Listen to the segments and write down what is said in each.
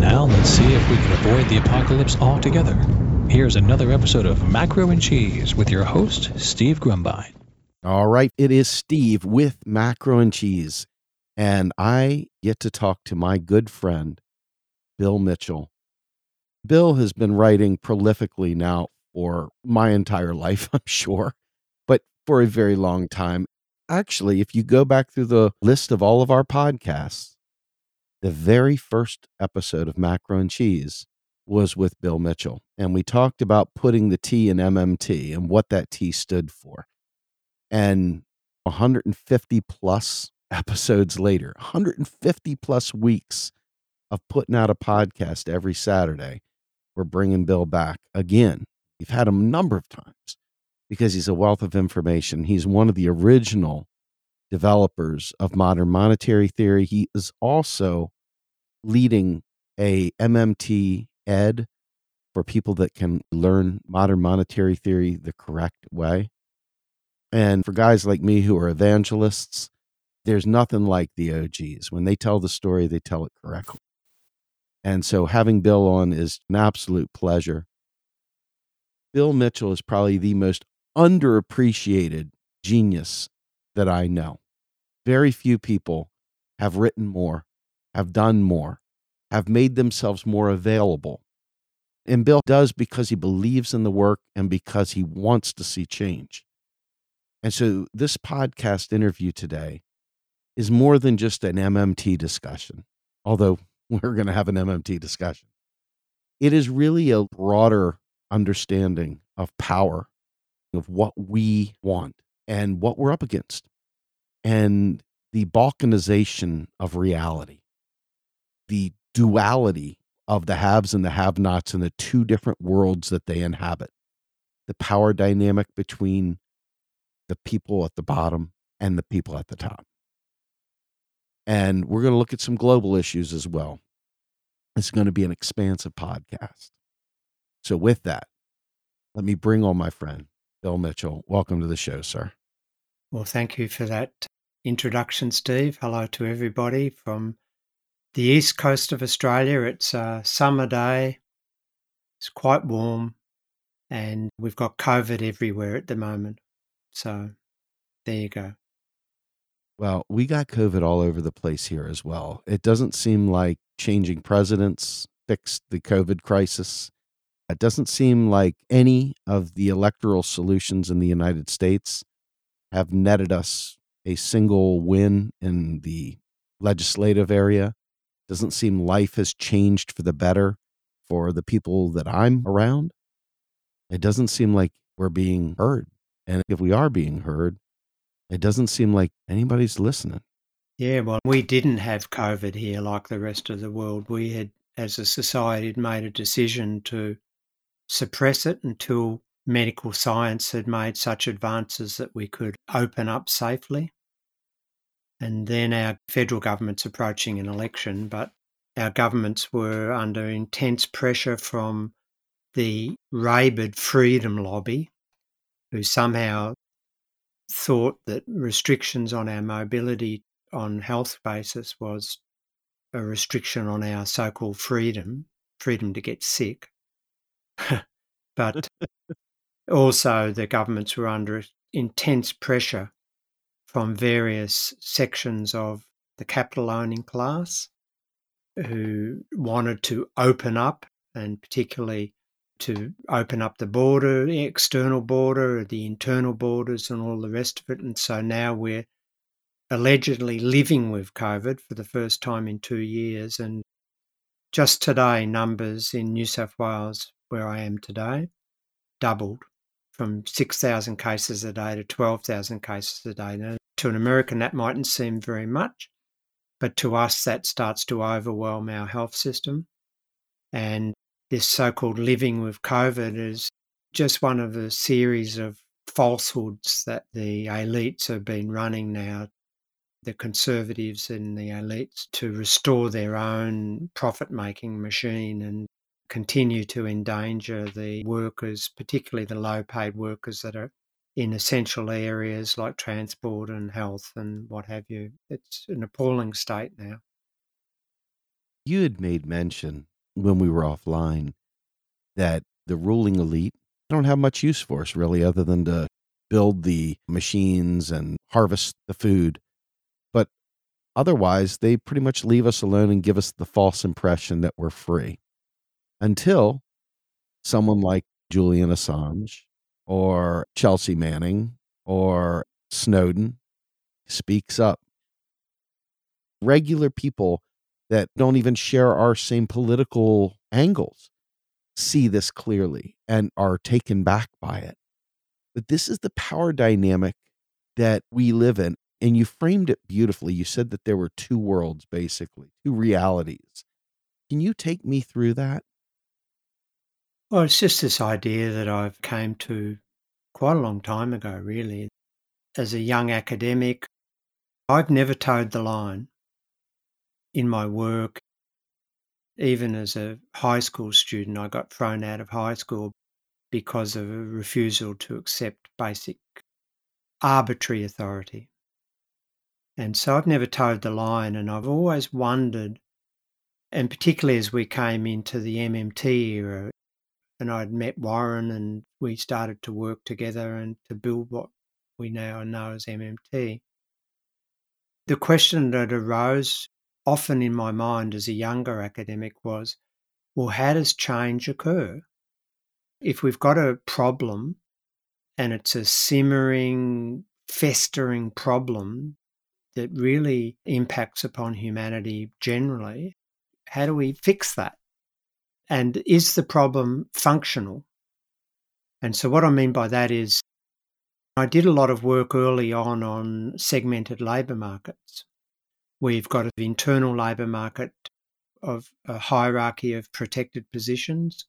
Now let's see if we can avoid the apocalypse altogether. Here's another episode of Macro and Cheese with your host, Steve Grumbine. All right, it is Steve with Macro and Cheese, and I get to talk to my good friend, Bill Mitchell. Bill has been writing prolifically now for my entire life, I'm sure. For a very long time. Actually, if you go back through the list of all of our podcasts, the very first episode of Macro and Cheese was with Bill Mitchell. And we talked about putting the T in MMT and what that T stood for. And 150 plus episodes later, 150 plus weeks of putting out a podcast every Saturday, we're bringing Bill back again. We've had him a number of times, because he's a wealth of information. He's one of the original developers of modern monetary theory. He is also leading a MMT ed for people that can learn modern monetary theory the correct way. And for guys like me who are evangelists, there's nothing like the OGs. When they tell the story, they tell it correctly. And so having Bill on is an absolute pleasure. Bill Mitchell is probably the most underappreciated genius that I know. Very few people have written more, have done more, have made themselves more available. And Bill does because he believes in the work and because he wants to see change. And so this podcast interview today is more than just an MMT discussion, although we're going to have an MMT discussion. It is really a broader understanding of power, of what we want and what we're up against, and the balkanization of reality, the duality of the haves and the have-nots and the two different worlds that they inhabit, the power dynamic between the people at the bottom and the people at the top. And we're going to look at some global issues as well. It's going to be an expansive podcast. So with that, let me bring on my friend, Bill Mitchell. Welcome to the show, sir. Well, thank you for that introduction, Steve. Hello to everybody from the east coast of Australia. It's a summer day. It's quite warm, and we've got COVID everywhere at the moment. So there you go. Well, we got COVID all over the place here as well. It doesn't seem like changing presidents fixed the COVID crisis. It doesn't seem like any of the electoral solutions in the United States have netted us a single win in the legislative area. It doesn't seem life has changed for the better for the people that I'm around. It doesn't seem like we're being heard. And if we are being heard, it doesn't seem like anybody's listening. Yeah, well, we didn't have COVID here like the rest of the world. We had, as a society, had made a decision to suppress it until medical science had made such advances that we could open up safely. And then our federal government's approaching an election, but our governments were under intense pressure from the rabid freedom lobby, who somehow thought that restrictions on our mobility on health basis was a restriction on our so-called freedom to get sick. But also the governments were under intense pressure from various sections of the capital owning class who wanted to open up, and particularly to open up the border, the external border, the internal borders and all the rest of it. And so now we're allegedly living with COVID for the first time in 2 years. And just today, numbers in New South Wales, where I am today, doubled from 6,000 cases a day to 12,000 cases a day. Now, to an American, that mightn't seem very much, but to us, that starts to overwhelm our health system. And this so-called living with COVID is just one of a series of falsehoods that the elites have been running now, the conservatives and the elites, to restore their own profit-making machine and continue to endanger the workers, particularly the low-paid workers that are in essential areas like transport and health and what have you. It's an appalling state now. You had made mention when we were offline that the ruling elite don't have much use for us really, other than to build the machines and harvest the food. But otherwise, they pretty much leave us alone and give us the false impression that we're free until someone like Julian Assange or Chelsea Manning or Snowden speaks up. Regular people that don't even share our same political angles see this clearly and are taken back by it. But this is the power dynamic that we live in. And you framed it beautifully. You said that there were two worlds, basically, two realities. Can you take me through that? Well, it's just this idea that I've came to quite a long time ago, really. As a young academic, I've never towed the line in my work. Even as a high school student, I got thrown out of high school because of a refusal to accept basic arbitrary authority. And so I've never towed the line, and I've always wondered, and particularly as we came into the MMT era, and I'd met Warren and we started to work together and to build what we now know as MMT. The question that arose often in my mind as a younger academic was, well, how does change occur? If we've got a problem and it's a simmering, festering problem that really impacts upon humanity generally, how do we fix that? And is the problem functional? And so what I mean by that is, I did a lot of work early on segmented labour markets. We've got an internal labour market of a hierarchy of protected positions,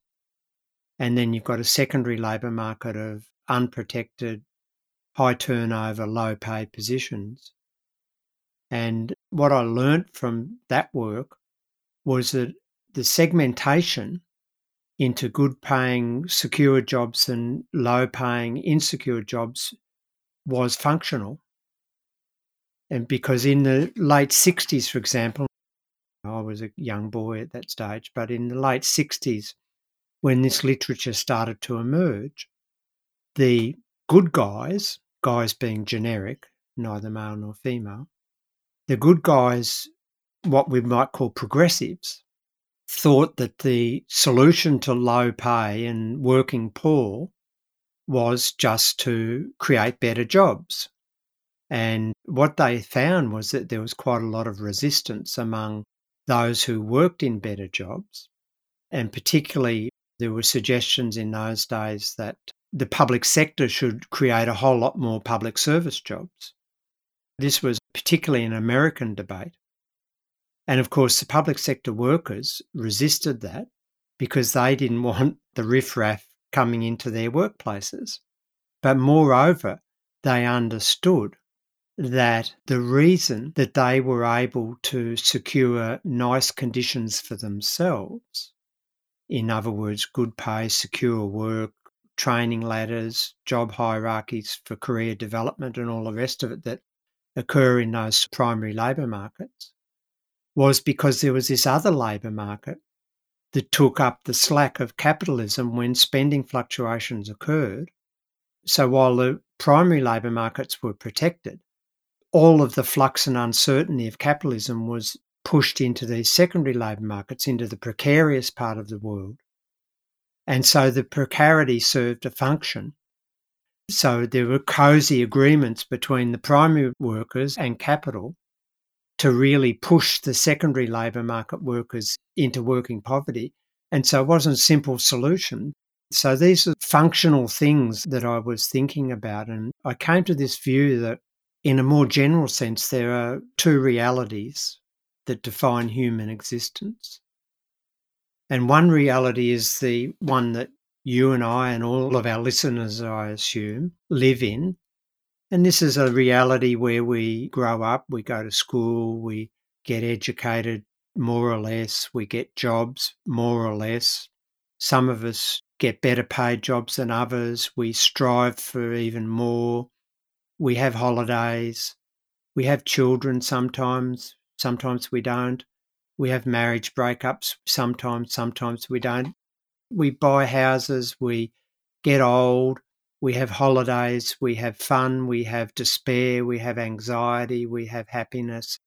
and then you've got a secondary labour market of unprotected, high turnover, low pay positions. And what I learnt from that work was that the segmentation into good-paying, secure jobs and low-paying, insecure jobs was functional. And because in the late 60s, for example, I was a young boy at that stage, but in the late 60s, when this literature started to emerge, the good guys, guys being generic, neither male nor female, the good guys, what we might call progressives, thought that the solution to low pay and working poor was just to create better jobs. And what they found was that there was quite a lot of resistance among those who worked in better jobs. And particularly there were suggestions in those days that the public sector should create a whole lot more public service jobs. This was particularly an American debate. And of course, the public sector workers resisted that because they didn't want the riffraff coming into their workplaces. But moreover, they understood that the reason that they were able to secure nice conditions for themselves, in other words, good pay, secure work, training ladders, job hierarchies for career development and all the rest of it that occur in those primary labour markets, was because there was this other labour market that took up the slack of capitalism when spending fluctuations occurred. So while the primary labour markets were protected, all of the flux and uncertainty of capitalism was pushed into these secondary labour markets, into the precarious part of the world. And so the precarity served a function. So there were cosy agreements between the primary workers and capital to really push the secondary labour market workers into working poverty. And so it wasn't a simple solution. So these are functional things that I was thinking about. And I came to this view that in a more general sense, there are two realities that define human existence. And one reality is the one that you and I and all of our listeners, I assume, live in. And this is a reality where we grow up, we go to school, we get educated more or less, we get jobs more or less. Some of us get better paid jobs than others. We strive for even more. We have holidays. We have children sometimes. Sometimes we don't. We have marriage breakups sometimes. Sometimes we don't. We buy houses. We get old. We have holidays. We have fun. We have despair. We have anxiety. We have happiness.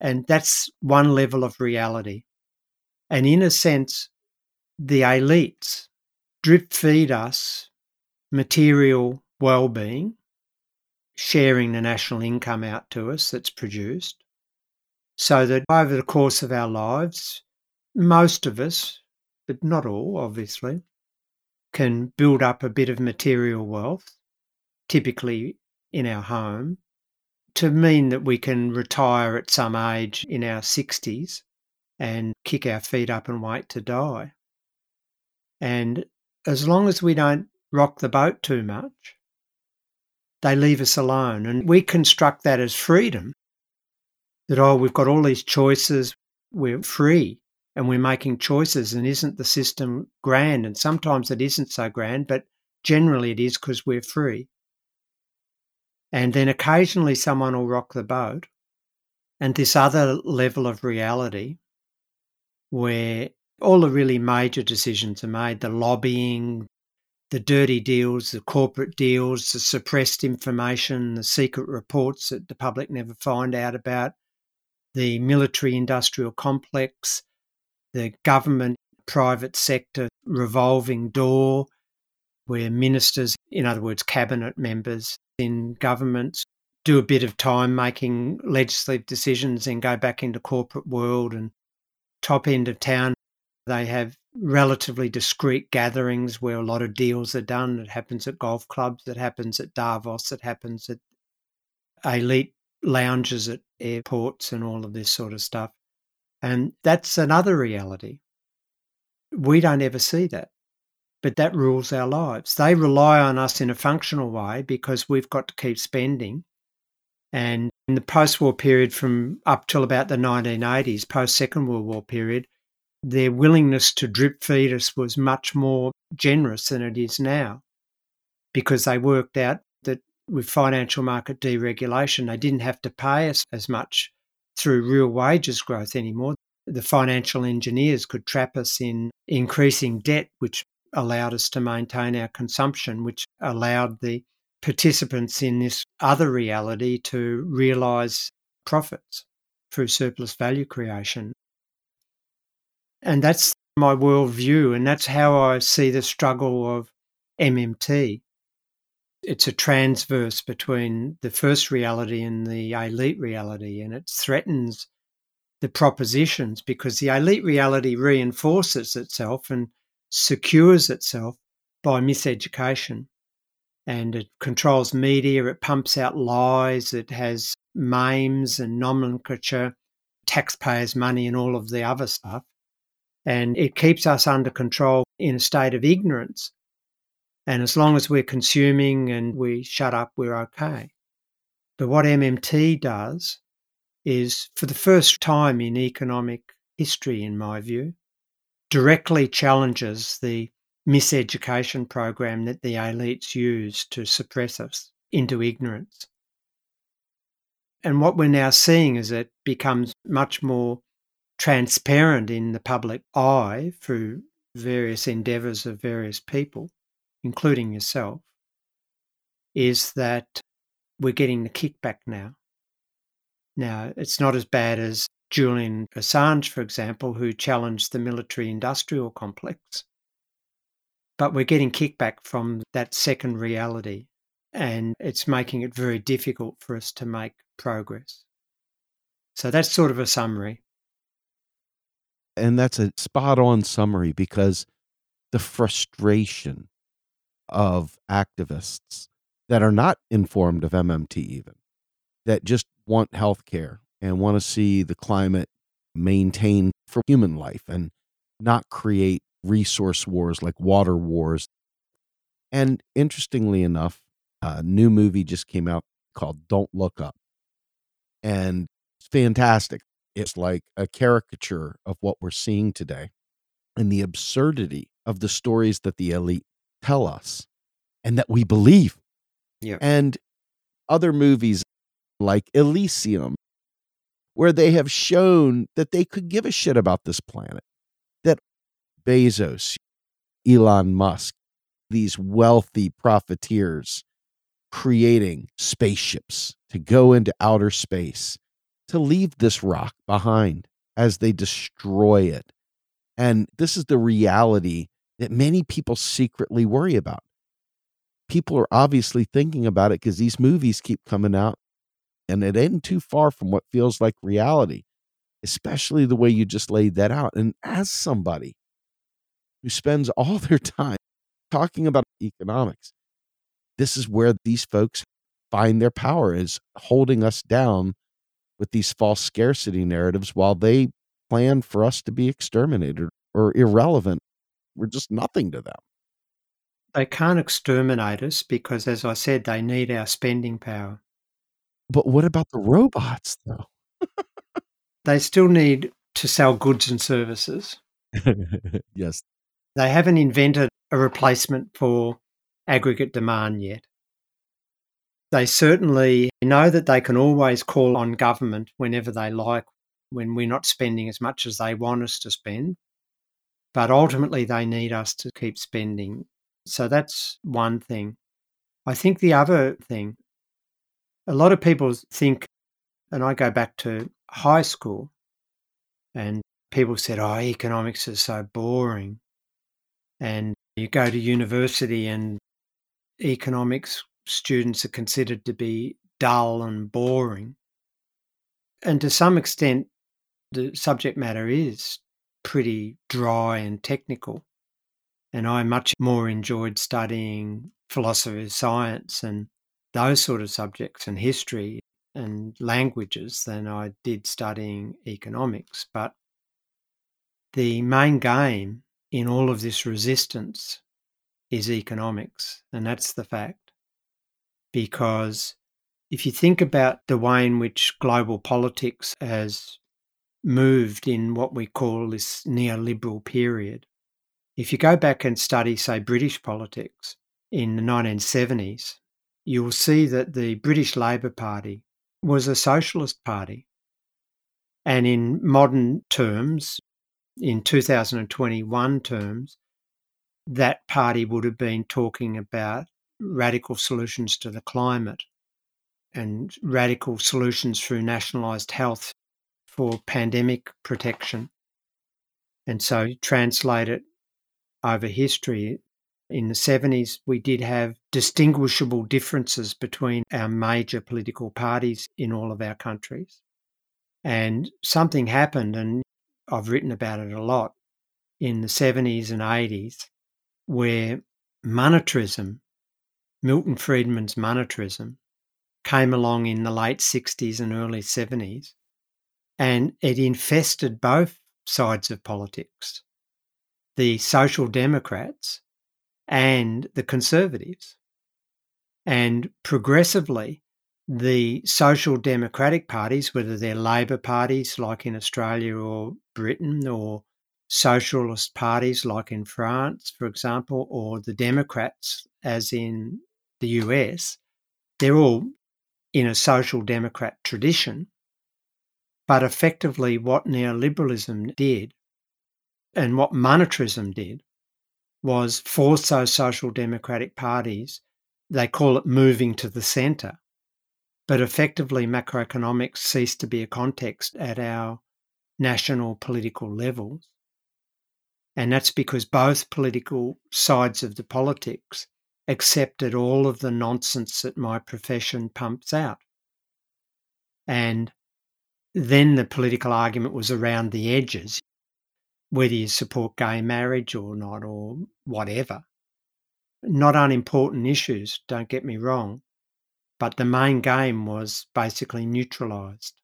And that's one level of reality. And in a sense, the elites drip feed us material well-being, sharing the national income out to us that's produced, so that over the course of our lives, most of us, but not all obviously, can build up a bit of material wealth, typically in our home, to mean that we can retire at some age in our 60s and kick our feet up and wait to die. And as long as we don't rock the boat too much, they leave us alone. And we construct that as freedom, that, oh, we've got all these choices, we're free and we're making choices, and isn't the system grand? And sometimes it isn't so grand, but generally it is because we're free. And then occasionally someone will rock the boat. And this other level of reality where all the really major decisions are made, the lobbying, the dirty deals, the corporate deals, the suppressed information, the secret reports that the public never find out about, the military-industrial complex, the government-private sector revolving door where ministers, in other words, cabinet members in governments, do a bit of time making legislative decisions and go back into corporate world, and top end of town. They have relatively discreet gatherings where a lot of deals are done. It happens at golf clubs. It happens at Davos. It happens at elite lounges at airports and all of this sort of stuff. And that's another reality. We don't ever see that, but that rules our lives. They rely on us in a functional way because we've got to keep spending. And in the post-war period from up till about the 1980s, post-Second World War period, their willingness to drip feed us was much more generous than it is now, because they worked out that with financial market deregulation, they didn't have to pay us as much through real wages growth anymore. The financial engineers could trap us in increasing debt, which allowed us to maintain our consumption, which allowed the participants in this other reality to realise profits through surplus value creation. And that's my worldview, and that's how I see the struggle of MMT. It's a transverse between the first reality and the elite reality, and it threatens the propositions because the elite reality reinforces itself and secures itself by miseducation. And it controls media, it pumps out lies, it has memes and nomenclature, taxpayers' money and all of the other stuff. And it keeps us under control in a state of ignorance. And as long as we're consuming and we shut up, we're okay. But what MMT does is, for the first time in economic history, in my view, directly challenges the miseducation program that the elites use to suppress us into ignorance. And what we're now seeing is it becomes much more transparent in the public eye through various endeavours of various people, including yourself, is that we're getting the kickback now. Now, it's not as bad as Julian Assange, for example, who challenged the military-industrial complex. But we're getting kickback from that second reality, and it's making it very difficult for us to make progress. So that's sort of a summary. And that's a spot-on summary, because the frustration of activists that are not informed of MMT even, that just want healthcare and want to see the climate maintained for human life and not create resource wars like water wars. And interestingly enough, a new movie just came out called Don't Look Up. And it's fantastic. It's like a caricature of what we're seeing today and the absurdity of the stories that the elite tell us and that we believe. Yeah. And other movies like Elysium, where they have shown that they could give a shit about this planet, that Bezos, Elon Musk, these wealthy profiteers creating spaceships to go into outer space, to leave this rock behind as they destroy it. And this is the reality that many people secretly worry about. People are obviously thinking about it because these movies keep coming out, and it ain't too far from what feels like reality, especially the way you just laid that out. And as somebody who spends all their time talking about economics, this is where these folks find their power, is holding us down with these false scarcity narratives while they plan for us to be exterminated or irrelevant. We're just nothing to them. They can't exterminate us because, as I said, they need our spending power. But what about the robots, though? They still need to sell goods and services. Yes. They haven't invented a replacement for aggregate demand yet. They certainly know that they can always call on government whenever they like, when we're not spending as much as they want us to spend. But ultimately, they need us to keep spending. So that's one thing. I think the other thing, a lot of people think, and I go back to high school, and people said, oh, economics is so boring. And you go to university and economics students are considered to be dull and boring. And to some extent, the subject matter is pretty dry and technical. And I much more enjoyed studying philosophy of science and those sort of subjects and history and languages than I did studying economics. But the main game in all of this resistance is economics, and that's the fact. Because if you think about the way in which global politics has moved in what we call this neoliberal period, if you go back and study, say, British politics in the 1970s, you will see that the British Labour Party was a socialist party. And in modern terms, in 2021 terms, that party would have been talking about radical solutions to the climate and radical solutions through nationalised health for pandemic protection. And so you translate it over history. In the 70s, we did have distinguishable differences between our major political parties in all of our countries. And something happened, and I've written about it a lot, in the 70s and 80s, where monetarism, Milton Friedman's monetarism, came along in the late 60s and early 70s, and it infested both sides of politics, the Social Democrats and the Conservatives. And progressively, the social democratic parties, whether they're Labour parties like in Australia or Britain, or socialist parties like in France, for example, or the Democrats as in the US, they're all in a social democrat tradition. But effectively what neoliberalism did and what monetarism did was force those social democratic parties, they call it moving to the centre, but effectively macroeconomics ceased to be a context at our national political levels. And that's because both political sides of the politics accepted all of the nonsense that my profession pumps out. And then the political argument was around the edges, whether you support gay marriage or not, or whatever. Not unimportant issues, don't get me wrong, but the main game was basically neutralised.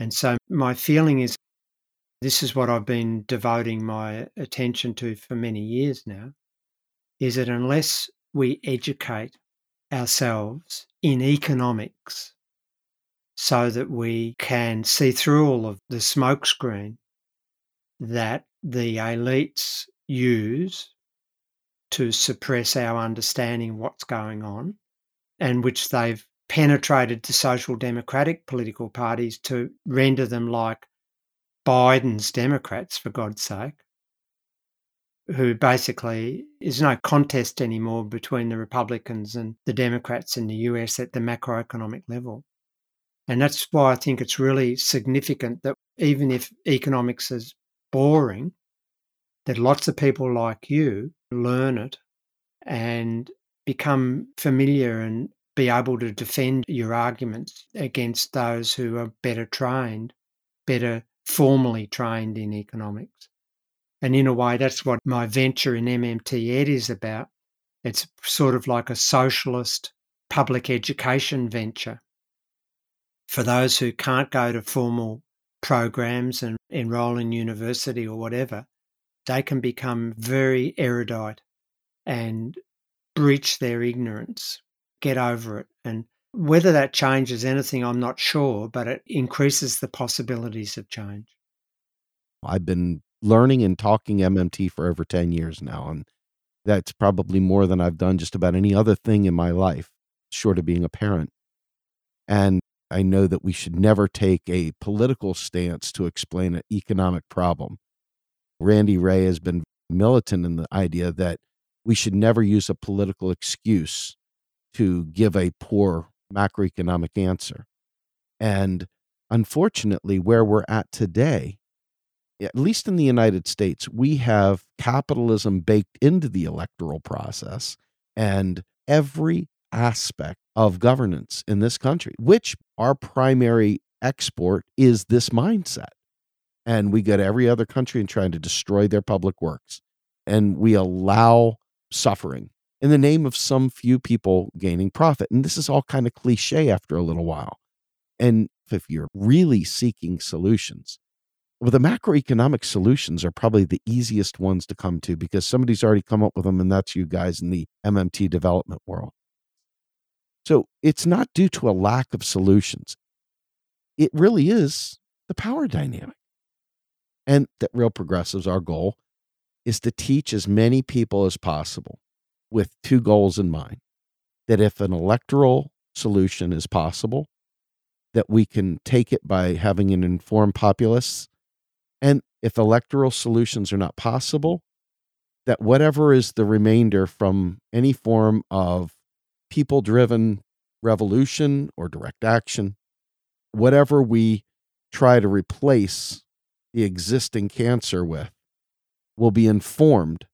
And so my feeling is this is what I've been devoting my attention to for many years now, is that unless we educate ourselves in economics so that we can see through all of the smokescreen that the elites use to suppress our understanding of what's going on, and which they've penetrated the social democratic political parties to render them like Biden's Democrats, for God's sake, who basically is no contest anymore between the Republicans and the Democrats in the US at the macroeconomic level. And that's why I think it's really significant that even if economics is boring, that lots of people like you learn it and become familiar and be able to defend your arguments against those who are better trained, better formally trained in economics. And in a way, that's what my venture in MMT Ed is about. It's sort of like a socialist public education venture for those who can't go to formal programs and enroll in university or whatever. They can become very erudite and breach their ignorance, get over it. And whether that changes anything, I'm not sure, but it increases the possibilities of change. I've been learning and talking MMT for over 10 years now, and that's probably more than I've done just about any other thing in my life, short of being a parent. And I know that we should never take a political stance to explain an economic problem. Randy Ray has been militant in the idea that we should never use a political excuse to give a poor macroeconomic answer. And unfortunately, where we're at today, at least in the United States, we have capitalism baked into the electoral process and every aspect of governance in this country, which our primary export is this mindset. And we go to every other country and trying to destroy their public works. And we allow suffering in the name of some few people gaining profit. And this is all kind of cliche after a little while. And if you're really seeking solutions, well, the macroeconomic solutions are probably the easiest ones to come to because somebody's already come up with them, and that's you guys in the MMT development world. So it's not due to a lack of solutions. It really is the power dynamic. And that Real Progressives, our goal is to teach as many people as possible with two goals in mind, that if an electoral solution is possible, that we can take it by having an informed populace. And if electoral solutions are not possible, that whatever is the remainder from any form of people-driven revolution or direct action, whatever we try to replace the existing cancer with will be informed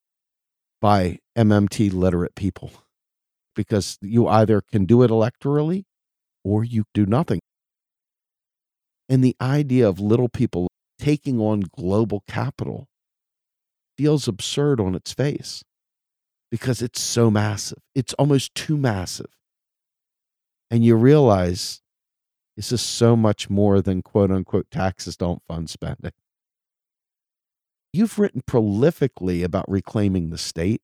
by MMT literate people, because you either can do it electorally or you do nothing. And the idea of little people taking on global capital feels absurd on its face because it's so massive. It's almost too massive. And you realize this is so much more than quote unquote taxes don't fund spending. You've written prolifically about reclaiming the state.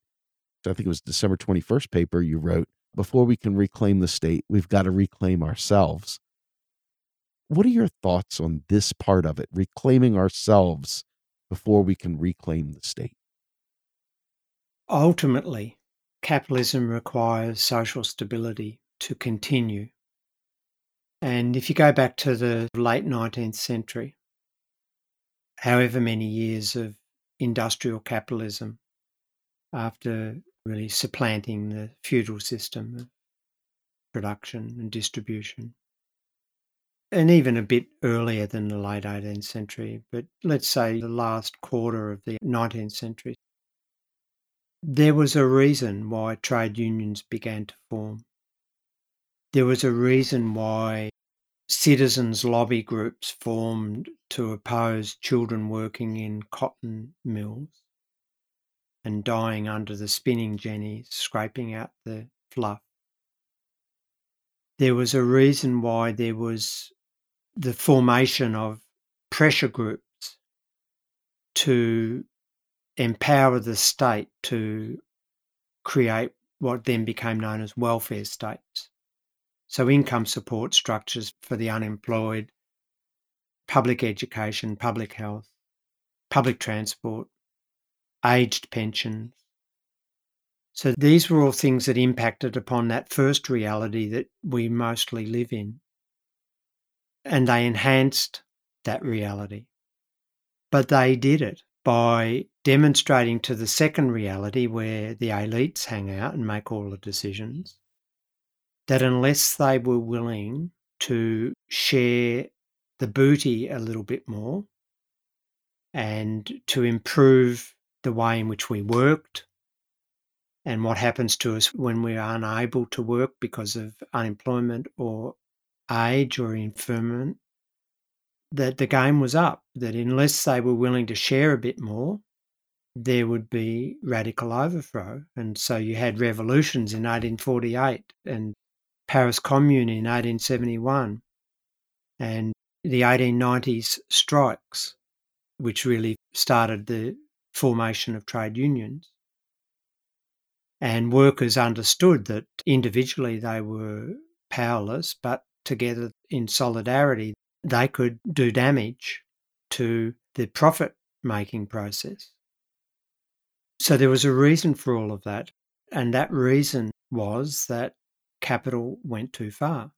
I think it was December 21st paper you wrote before we can reclaim the state, we've got to reclaim ourselves. What are your thoughts on this part of it, reclaiming ourselves before we can reclaim the state? Ultimately, capitalism requires social stability to continue. And if you go back to the late 19th century, however many years of industrial capitalism after really supplanting the feudal system of production and distribution, and even a bit earlier than the late 18th century, but let's say the last quarter of the 19th century, there was a reason why trade unions began to form. There was a reason why citizens' lobby groups formed to oppose children working in cotton mills and dying under the spinning jennies, scraping out the fluff. There was a reason why there was the formation of pressure groups to empower the state to create what then became known as welfare states. So income support structures for the unemployed, public education, public health, public transport, aged pensions. So these were all things that impacted upon that first reality that we mostly live in. And they enhanced that reality. But they did it by demonstrating to the second reality, where the elites hang out and make all the decisions, that unless they were willing to share the booty a little bit more and to improve the way in which we worked and what happens to us when we are unable to work because of unemployment or age or infirmity, that the game was up, that unless they were willing to share a bit more, there would be radical overthrow. And so you had revolutions in 1848 and Paris Commune in 1871 and the 1890s strikes, which really started the formation of trade unions. And workers understood that individually they were powerless, but together in solidarity they could do damage to the profit-making process. So there was a reason for all of that, and that reason was that capital went too far,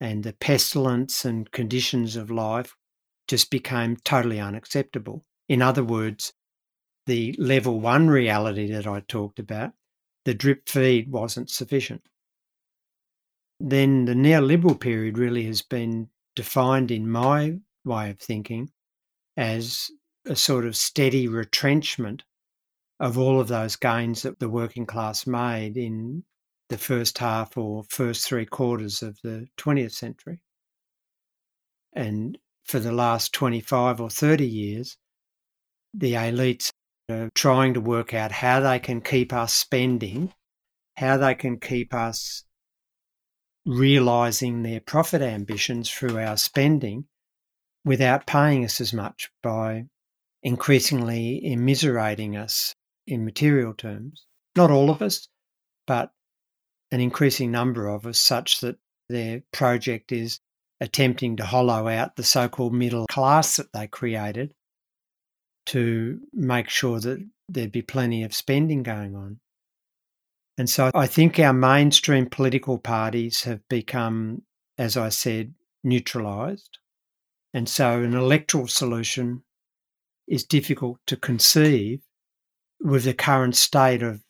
and the pestilence and conditions of life just became totally unacceptable. In other words, the level one reality that I talked about, the drip feed, wasn't sufficient. Then the neoliberal period really has been defined, in my way of thinking, as a sort of steady retrenchment of all of those gains that the working class made in the first half or first three quarters of the 20th century. And for the last 25 or 30 years, the elites are trying to work out how they can keep us spending, how they can keep us realising their profit ambitions through our spending without paying us as much by increasingly immiserating us in material terms. Not all of us, but an increasing number of us, such that their project is attempting to hollow out the so-called middle class that they created to make sure that there'd be plenty of spending going on. And so I think our mainstream political parties have become, as I said, neutralised. And so an electoral solution is difficult to conceive with the current state of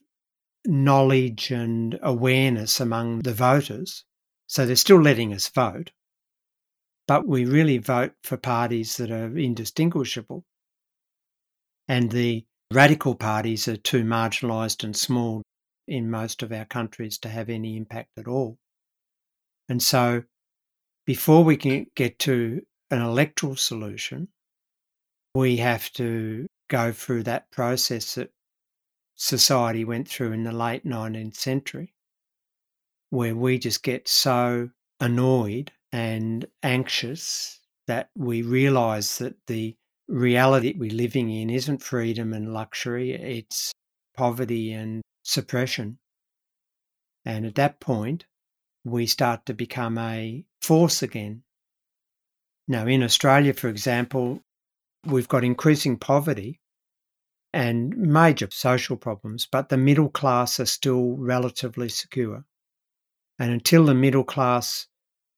knowledge and awareness among the voters. So they're still letting us vote, but we really vote for parties that are indistinguishable. And the radical parties are too marginalised and small in most of our countries to have any impact at all. And so before we can get to an electoral solution, we have to go through that process that society went through in the late 19th century, where we just get so annoyed and anxious that we realise that the reality we're living in isn't freedom and luxury, it's poverty and suppression. And at that point, we start to become a force again. Now, in Australia, for example, we've got increasing poverty and major social problems, but the middle class are still relatively secure. And until the middle class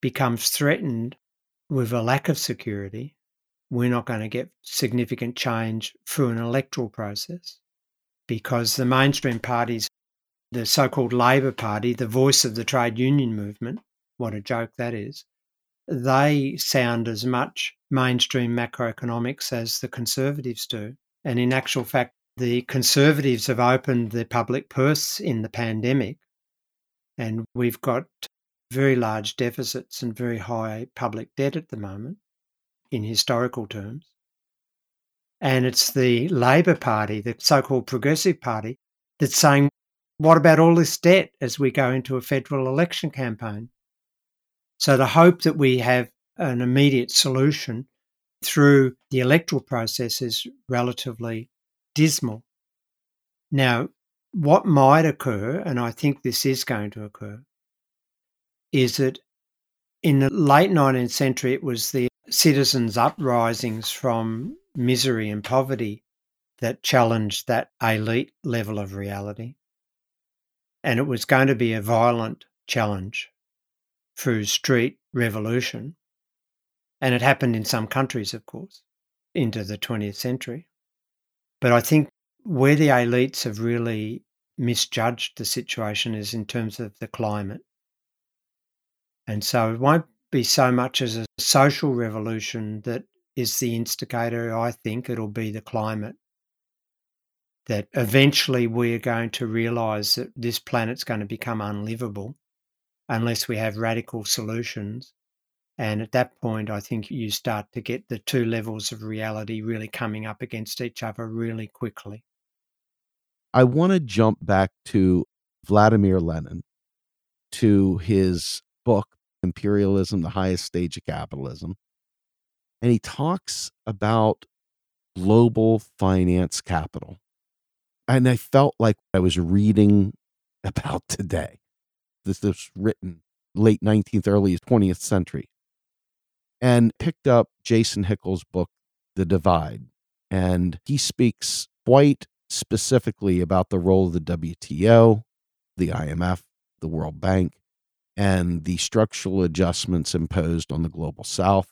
becomes threatened with a lack of security, we're not going to get significant change through an electoral process, because the mainstream parties, the so-called Labor Party, the voice of the trade union movement, what a joke that is, they sound as much mainstream macroeconomics as the Conservatives do. And in actual fact, the Conservatives have opened the public purse in the pandemic, and we've got very large deficits and very high public debt at the moment in historical terms. And it's the Labor Party, the so-called Progressive Party, that's saying, what about all this debt as we go into a federal election campaign? So the hope that we have an immediate solution through the electoral process is relatively dismal. Now, what might occur, and I think this is going to occur, is that in the late 19th century, it was the citizens' uprisings from misery and poverty that challenged that elite level of reality. And it was going to be a violent challenge through street revolution. And it happened in some countries, of course, into the 20th century. But I think where the elites have really misjudged the situation is in terms of the climate. And so it won't be so much as a social revolution that is the instigator. I think it'll be the climate, that eventually we are going to realise that this planet's going to become unlivable unless we have radical solutions. And at that point, I think you start to get the two levels of reality really coming up against each other really quickly. I want to jump back to Vladimir Lenin, to his book, Imperialism, the Highest Stage of Capitalism. And he talks about global finance capital. And I felt like I was reading about today. This was written late 19th, early 20th century. And picked up Jason Hickel's book, The Divide. And he speaks quite specifically about the role of the WTO, the IMF, the World Bank, and the structural adjustments imposed on the Global South,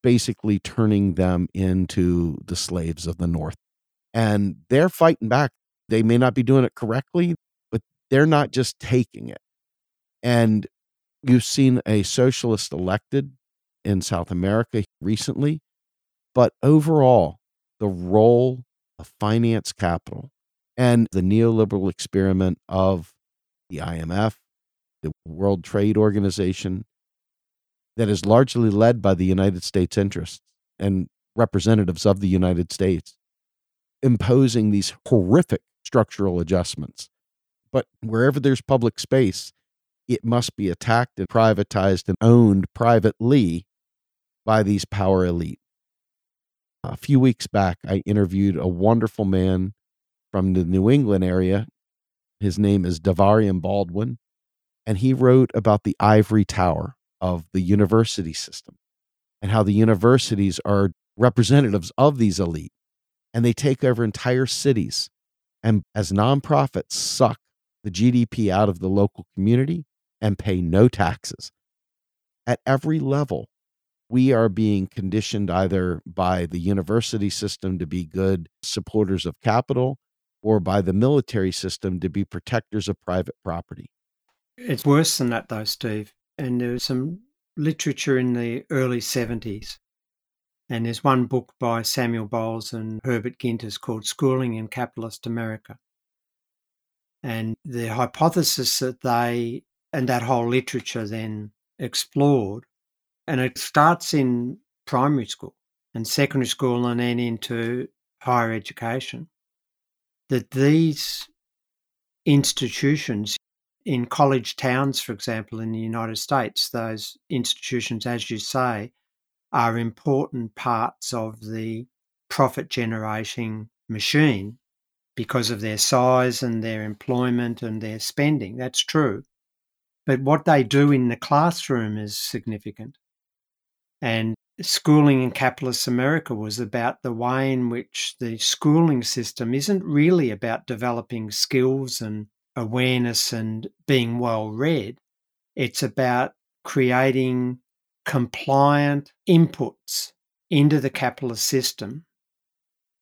basically turning them into the slaves of the North. And they're fighting back. They may not be doing it correctly, but they're not just taking it. And you've seen a socialist elected in South America recently, but overall, the role of finance capital and the neoliberal experiment of the IMF, the World Trade Organization, that is largely led by the United States interests and representatives of the United States, imposing these horrific structural adjustments. But wherever there's public space, it must be attacked and privatized and owned privately by these power elite. A few weeks back, I interviewed a wonderful man from the New England area. His name is Davarian Baldwin, and he wrote about the ivory tower of the university system and how the universities are representatives of these elite. And they take over entire cities, and as nonprofits suck the GDP out of the local community and pay no taxes. At every level, we are being conditioned either by the university system to be good supporters of capital, or by the military system to be protectors of private property. It's worse than that though, Steve. And there was some literature in the early 70s. And there's one book by Samuel Bowles and Herbert Ginters called Schooling in Capitalist America. And the hypothesis that they, and that whole literature then explored, and it starts in primary school and secondary school and then into higher education, that these institutions in college towns, for example, in the United States, those institutions, as you say, are important parts of the profit-generating machine because of their size and their employment and their spending. That's true. But what they do in the classroom is significant. And schooling in capitalist America was about the way in which the schooling system isn't really about developing skills and awareness and being well-read. It's about creating compliant inputs into the capitalist system,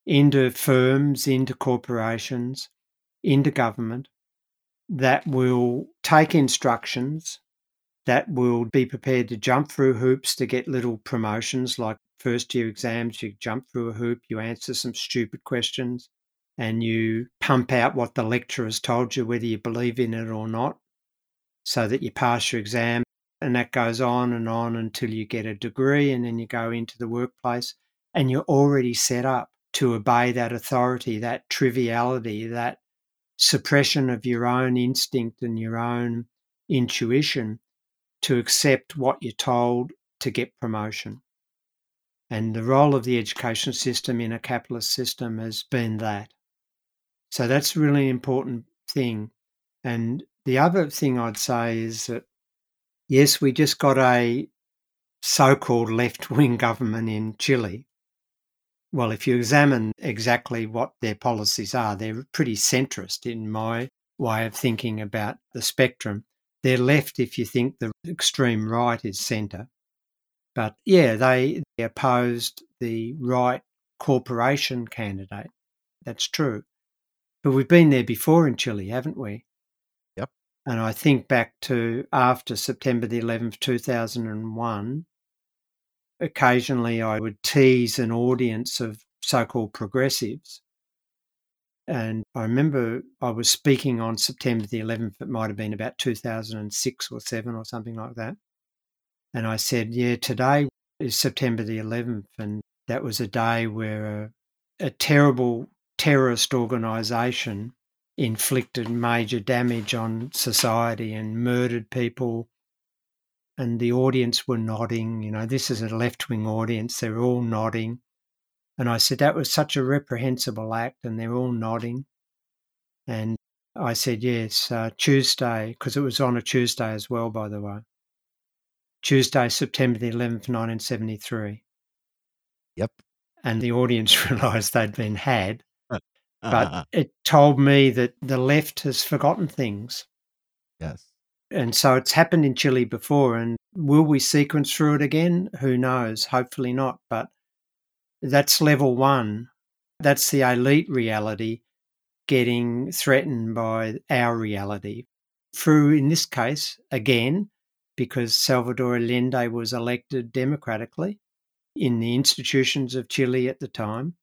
into firms, into corporations, into government, that will take instructions, that will be prepared to jump through hoops to get little promotions, like first-year exams, you jump through a hoop, you answer some stupid questions, and you pump out what the lecturer's told you, whether you believe in it or not, so that you pass your exam. And that goes on until you get a degree, and then you go into the workplace, and you're already set up to obey that authority, that triviality, that suppression of your own instinct and your own intuition to accept what you're told to get promotion. And the role of the education system in a capitalist system has been that. So that's a really important thing. And the other thing I'd say is that, yes, we just got a so-called left-wing government in Chile. Well, if you examine exactly what their policies are, they're pretty centrist in my way of thinking about the spectrum. They're left if you think the extreme right is centre. But yeah, they opposed the right corporation candidate. That's true. But we've been there before in Chile, haven't we? Yep. And I think back to after September the 11th, 2001, occasionally I would tease an audience of so-called progressives. And I remember I was speaking on September the 11th, it might have been about 2006 or 7 or something like that. And I said, yeah, today is September the 11th. And that was a day where a terrible terrorist organisation inflicted major damage on society and murdered people. And the audience were nodding. You know, this is a left-wing audience. They're all nodding. And I said, that was such a reprehensible act, and they're all nodding. And I said, yes, Tuesday, because it was on a Tuesday as well, by the way. Tuesday, September the 11th, 1973. Yep. And the audience realised they'd been had. But it told me that the left has forgotten things. Yes. And so it's happened in Chile before, and will we sequence through it again? Who knows? Hopefully not, but that's level one. That's the elite reality getting threatened by our reality. Through, in this case, again, because Salvador Allende was elected democratically in the institutions of Chile at the time,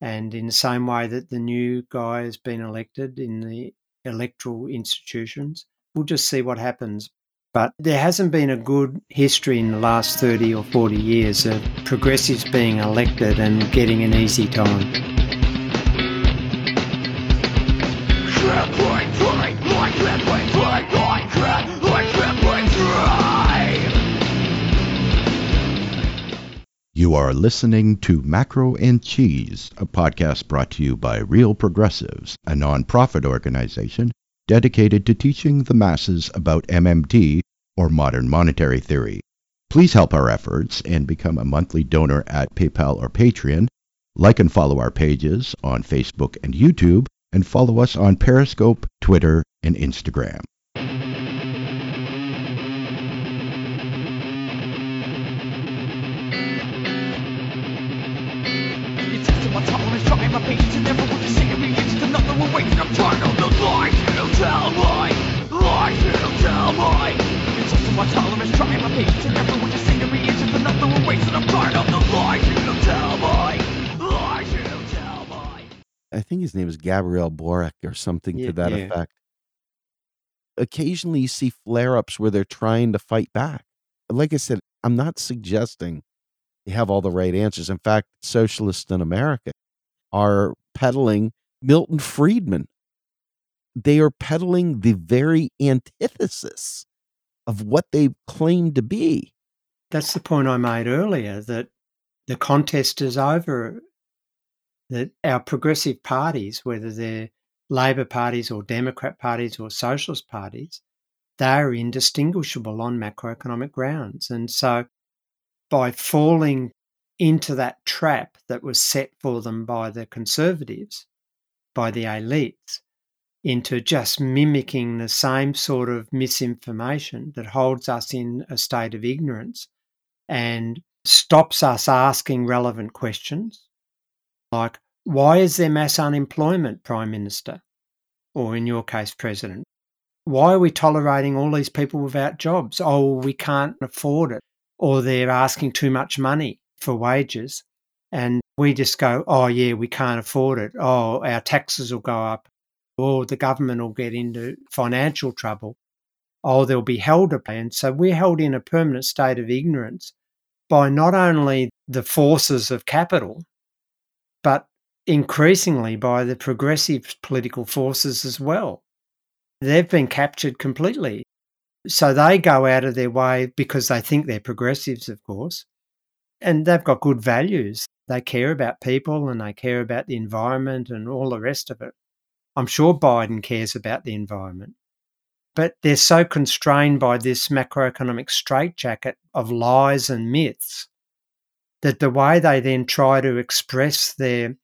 and in the same way that the new guy has been elected in the electoral institutions. We'll just see what happens. But there hasn't been a good history in the last 30 or 40 years of progressives being elected and getting an easy time. You are listening to Macro and Cheese, a podcast brought to you by Real Progressives, a non-profit organization dedicated to teaching the masses about MMT, or modern monetary theory. Please help our efforts and become a monthly donor at PayPal or Patreon. Like and follow our pages on Facebook and YouTube, and follow us on Periscope, Twitter, and Instagram. I think his name is Gabriel Boric or something to that effect. Occasionally you see flare-ups where they're trying to fight back. Like I said, I'm not suggesting they have all the right answers. In fact, socialists in America are peddling Milton Friedman. They are peddling the very antithesis of what they claim to be. That's the point I made earlier, that the contest is over. that our progressive parties, whether they're Labor parties or Democrat parties or socialist parties, they are indistinguishable on macroeconomic grounds. And so by falling into that trap that was set for them by the conservatives, by the elites, into just mimicking the same sort of misinformation that holds us in a state of ignorance and stops us asking relevant questions, like, why is there mass unemployment, Prime Minister? Or in your case, President. Why are we tolerating all these people without jobs? Oh, we can't afford it. Or they're asking too much money for wages. And we just go, oh, yeah, we can't afford it. Oh, our taxes will go up. Or the government will get into financial trouble. Oh, there'll be hell to pay. And so we're held in a permanent state of ignorance by not only the forces of capital, but increasingly by the progressive political forces as well. They've been captured completely. So they go out of their way because they think they're progressives, of course, and they've got good values. They care about people and they care about the environment and all the rest of it. I'm sure Biden cares about the environment, but they're so constrained by this macroeconomic straitjacket of lies and myths that the way they then try to express their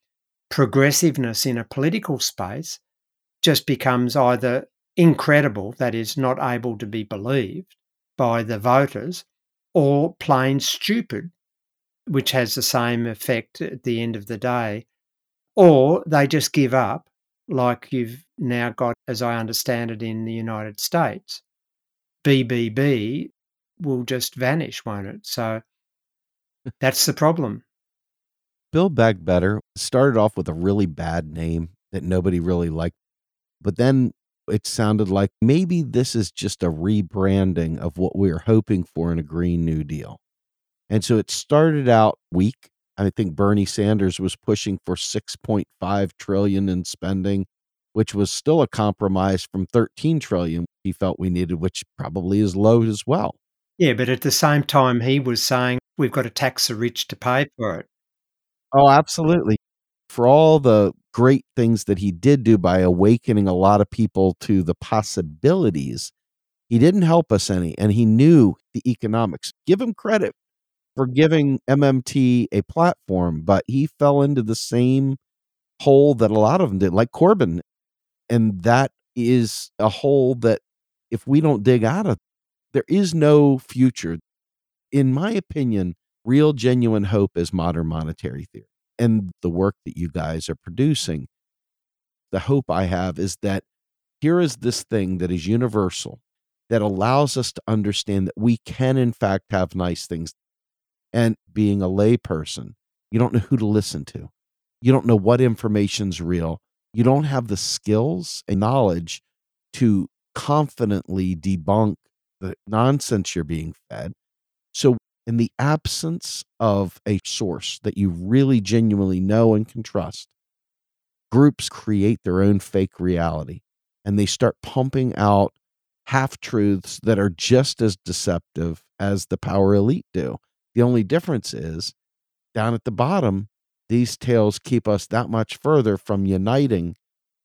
progressiveness in a political space just becomes either incredible, that is, not able to be believed by the voters, or plain stupid, which has the same effect at the end of the day, or they just give up, like you've now got, as I understand it, in the United States. BBB will just vanish, won't it? So that's the problem. Build Back Better started off with a really bad name that nobody really liked. But then it sounded like maybe this is just a rebranding of what we were hoping for in a Green New Deal. And so it started out weak. I think Bernie Sanders was pushing for $6.5 trillion in spending, which was still a compromise from $13 trillion he felt we needed, which probably is low as well. Yeah, but at the same time, he was saying we've got to tax the rich to pay for it. Oh, absolutely. For all the great things that he did do by awakening a lot of people to the possibilities, he didn't help us any, and he knew the economics. Give him credit for giving MMT a platform, but he fell into the same hole that a lot of them did, like Corbyn. And that is a hole that if we don't dig out of, there is no future. In my opinion, real genuine hope is modern monetary theory. And the work that you guys are producing, the hope I have is that here is this thing that is universal, that allows us to understand that we can, in fact, have nice things. And being a lay person, you don't know who to listen to. You don't know what information's real. You don't have the skills and knowledge to confidently debunk the nonsense you're being fed. So in the absence of a source that you really genuinely know and can trust, groups create their own fake reality, and they start pumping out half-truths that are just as deceptive as the power elite do. The only difference is, down at the bottom, these tales keep us that much further from uniting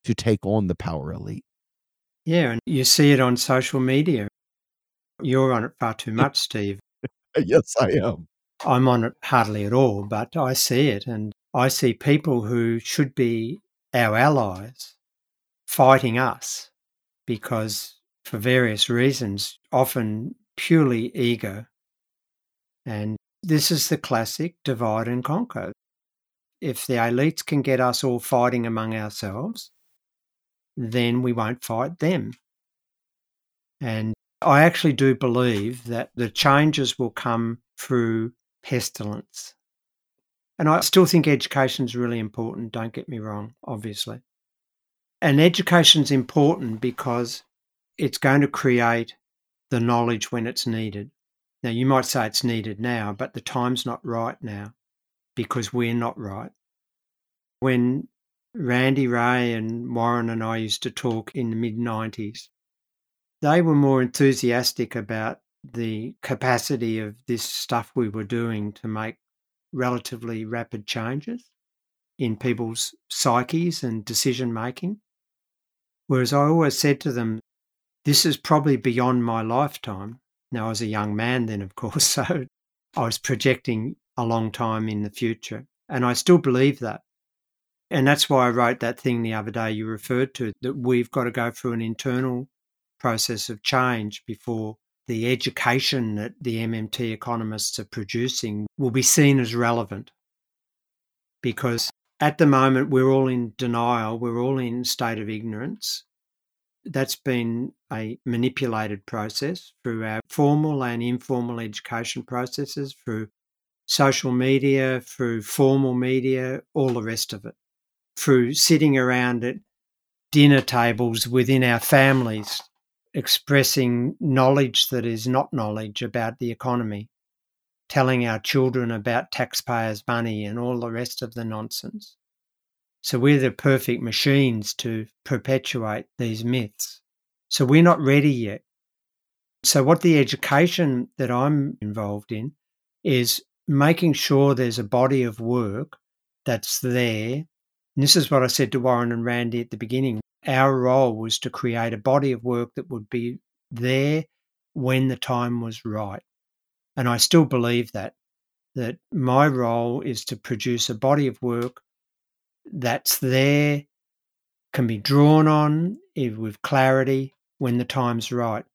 to take on the power elite. Yeah, and you see it on social media. You're on it far too much, Steve. Yes, I am. I'm on it hardly at all, but I see it. And I see people who should be our allies fighting us because, for various reasons, often purely ego. And this is the classic divide and conquer. If the elites can get us all fighting among ourselves, then we won't fight them. And I actually do believe that the changes will come through pestilence. And I still think education is really important, don't get me wrong, obviously. And education's important because it's going to create the knowledge when it's needed. Now, you might say it's needed now, but the time's not right now because we're not right. When Randy Ray and Warren and I used to talk in the mid-90s, they were more enthusiastic about the capacity of this stuff we were doing to make relatively rapid changes. in people's psyches and decision making. Whereas I always said to them, this is probably beyond my lifetime. Now, I was a young man then, of course, so I was projecting a long time in the future. And I still believe that. And that's why I wrote that thing the other day you referred to, that we've got to go through an internal process of change before the education that the MMT economists are producing will be seen as relevant. Because at the moment, we're all in denial, we're all in a state of ignorance. That's been a manipulated process through our formal and informal education processes, through social media, through formal media, all the rest of it, through sitting around at dinner tables within our families, expressing knowledge that is not knowledge about the economy, telling our children about taxpayers' money and all the rest of the nonsense. So we're the perfect machines to perpetuate these myths. So we're not ready yet. So what the education that I'm involved in is making sure there's a body of work that's there. And this is what I said to Warren and Randy at the beginning. Our role was to create a body of work that would be there when the time was right. And I still believe that my role is to produce a body of work that's there, can be drawn on with clarity when the time's right.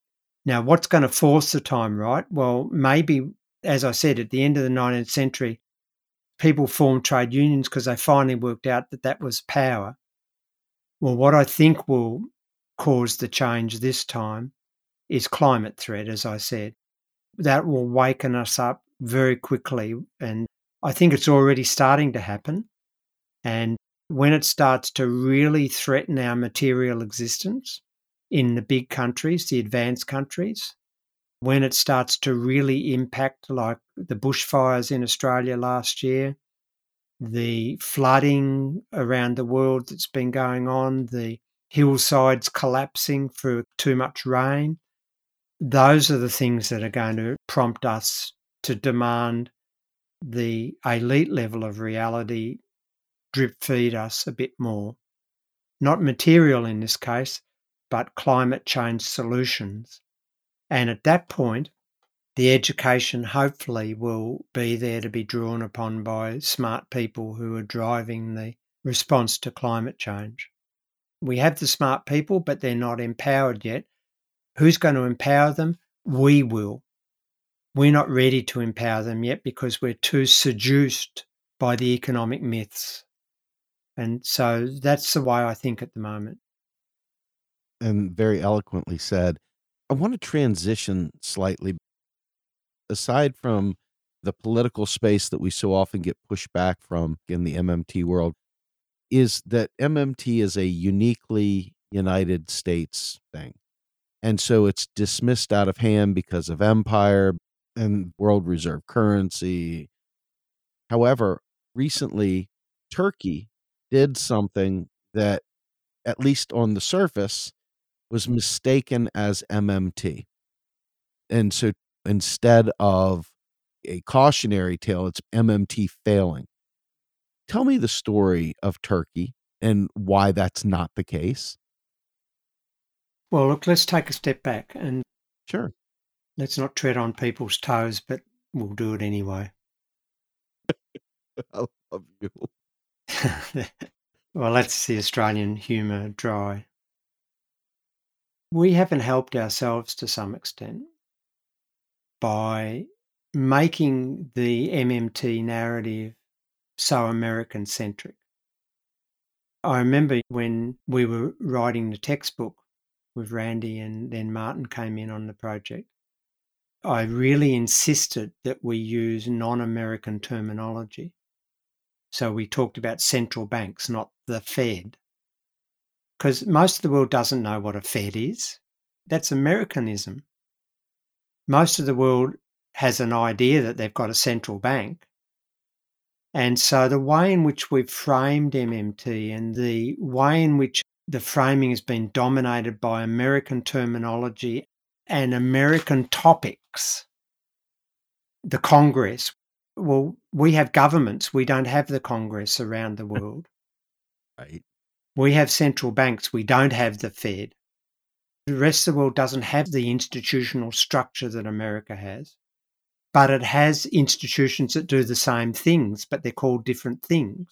Now, what's going to force the time right? Well, maybe, as I said, at the end of the 19th century, people formed trade unions because they finally worked out that was power. Well, what I think will cause the change this time is climate threat, as I said. That will waken us up very quickly, and I think it's already starting to happen. And when it starts to really threaten our material existence in the big countries, the advanced countries, when it starts to really impact, like the bushfires in Australia last year, the flooding around the world that's been going on, the hillsides collapsing through too much rain, those are the things that are going to prompt us to demand the elite level of reality drip feed us a bit more. Not material in this case, but climate change solutions. And at that point, the education hopefully will be there to be drawn upon by smart people who are driving the response to climate change. We have the smart people, but they're not empowered yet. Who's going to empower them? We will. We're not ready to empower them yet because we're too seduced by the economic myths. And so that's the way I think at the moment. And very eloquently said. I want to transition slightly. Aside from the political space that we so often get pushed back from in the MMT world, is that MMT is a uniquely United States thing. And so it's dismissed out of hand because of empire and world reserve currency. However, recently, Turkey did something that, at least on the surface, was mistaken as MMT. And so instead of a cautionary tale, it's MMT failing. Tell me the story of Turkey and why that's not the case. Well, look, let's take a step back and sure, let's not tread on people's toes, but we'll do it anyway. I love you. Well, that's the Australian humour dry. We haven't helped ourselves to some extent by making the MMT narrative so American-centric. I remember when we were writing the textbook with Randy and then Martin came in on the project, I really insisted that we use non-American terminology. So we talked about central banks, not the Fed. Because most of the world doesn't know what a Fed is. That's Americanism. Most of the world has an idea that they've got a central bank. And so the way in which we've framed MMT and the way in which the framing has been dominated by American terminology and American topics, the Congress, well, we have governments. We don't have the Congress around the world. Right. We have central banks. We don't have the Fed. The rest of the world doesn't have the institutional structure that America has, but it has institutions that do the same things, but they're called different things.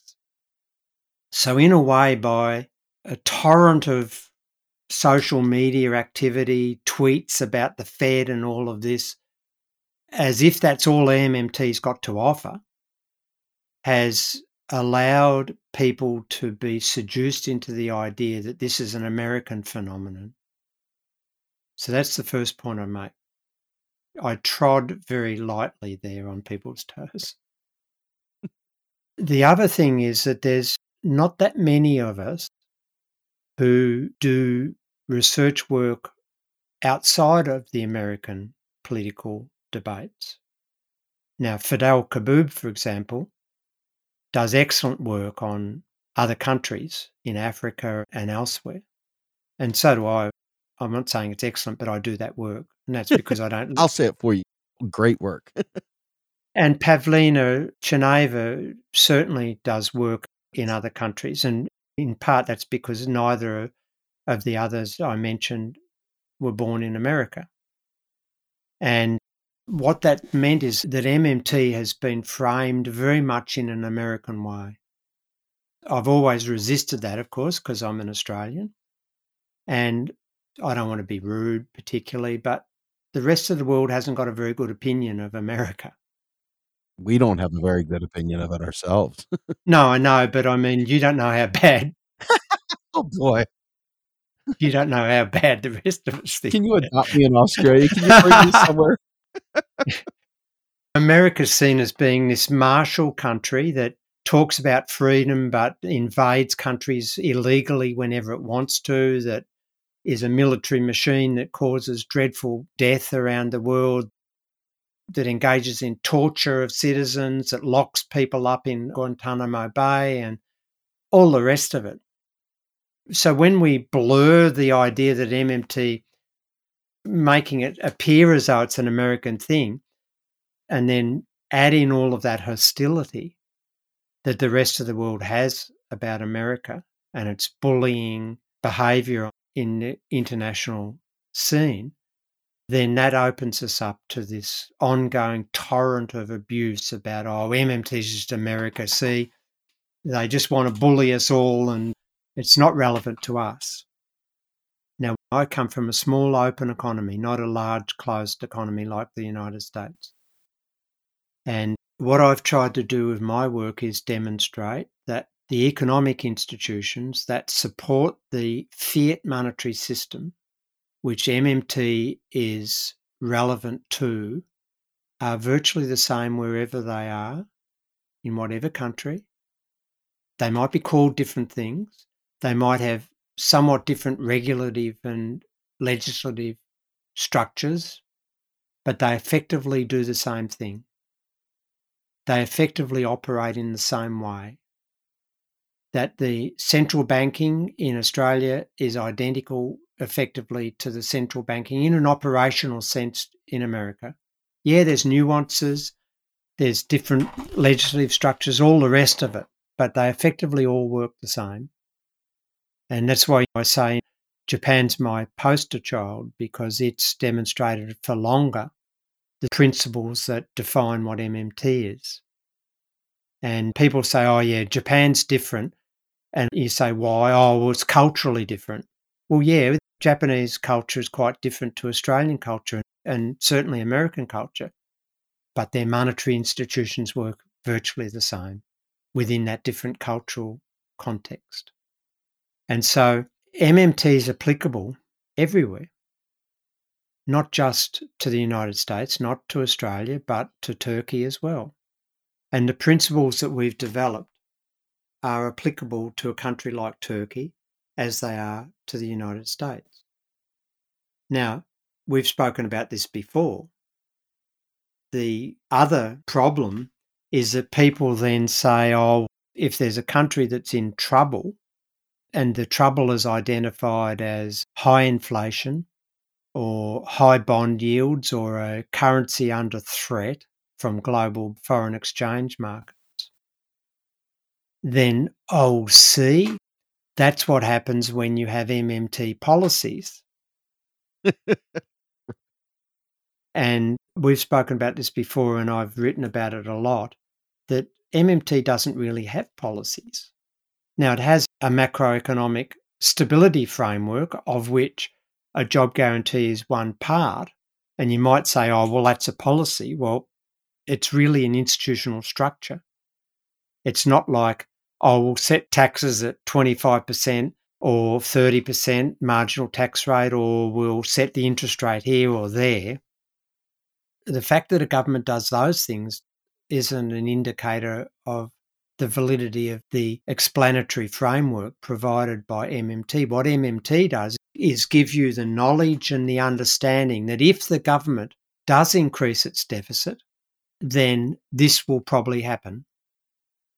So in a way, by a torrent of social media activity, tweets about the Fed and all of this, as if that's all MMT's got to offer, has allowed people to be seduced into the idea that this is an American phenomenon. So that's the first point I make. I trod very lightly there on people's toes. The other thing is that there's not that many of us who do research work outside of the American political debates. Now, Fidel Kaboub, for example, does excellent work on other countries in Africa and elsewhere. And so do I. I'm not saying it's excellent, but I do that work. And that's because I don't... I'll say it for you. Great work. And Pavlina Cheneva certainly does work in other countries. And in part, that's because neither of the others I mentioned were born in America. And what that meant is that MMT has been framed very much in an American way. I've always resisted that, of course, because I'm an Australian. And I don't want to be rude particularly, but the rest of the world hasn't got a very good opinion of America. We don't have a very good opinion of it ourselves. No, I know, but I mean, you don't know how bad. Oh, boy. You don't know how bad the rest of us think. Can you adopt me in Australia? Can you bring me somewhere? America's seen as being this martial country that talks about freedom but invades countries illegally whenever it wants to, that is a military machine that causes dreadful death around the world, that engages in torture of citizens, that locks people up in Guantanamo Bay and all the rest of it. So when we blur the idea that MMT, making it appear as though it's an American thing, and then add in all of that hostility that the rest of the world has about America and its bullying behaviour in the international scene, then that opens us up to this ongoing torrent of abuse about, oh, MMT's just America, see, they just want to bully us all and it's not relevant to us. Now, I come from a small open economy, not a large closed economy like the United States. And what I've tried to do with my work is demonstrate that the economic institutions that support the fiat monetary system, which MMT is relevant to, are virtually the same wherever they are, in whatever country. They might be called different things. They might have somewhat different regulative and legislative structures, but they effectively do the same thing. They effectively operate in the same way. That the central banking in Australia is identical effectively to the central banking in an operational sense in America. Yeah, there's nuances, there's different legislative structures, all the rest of it, but they effectively all work the same. And that's why I say Japan's my poster child, because it's demonstrated for longer the principles that define what MMT is. And people say, oh, yeah, Japan's different. And you say, why? Oh, well, it's culturally different. Well, yeah, Japanese culture is quite different to Australian culture and certainly American culture. But their monetary institutions work virtually the same within that different cultural context. And so MMT is applicable everywhere, not just to the United States, not to Australia, but to Turkey as well. And the principles that we've developed are applicable to a country like Turkey as they are to the United States. Now, we've spoken about this before. The other problem is that people then say, oh, if there's a country that's in trouble and the trouble is identified as high inflation or high bond yields or a currency under threat, from global foreign exchange markets. Then OC, that's what happens when you have MMT policies. And we've spoken about this before, and I've written about it a lot, that MMT doesn't really have policies. Now, it has a macroeconomic stability framework, of which a job guarantee is one part. And you might say, oh, well, that's a policy. Well, it's really an institutional structure. It's not like, oh, we'll set taxes at 25% or 30% marginal tax rate, or we'll set the interest rate here or there. The fact that a government does those things isn't an indicator of the validity of the explanatory framework provided by MMT. What MMT does is give you the knowledge and the understanding that if the government does increase its deficit, then this will probably happen.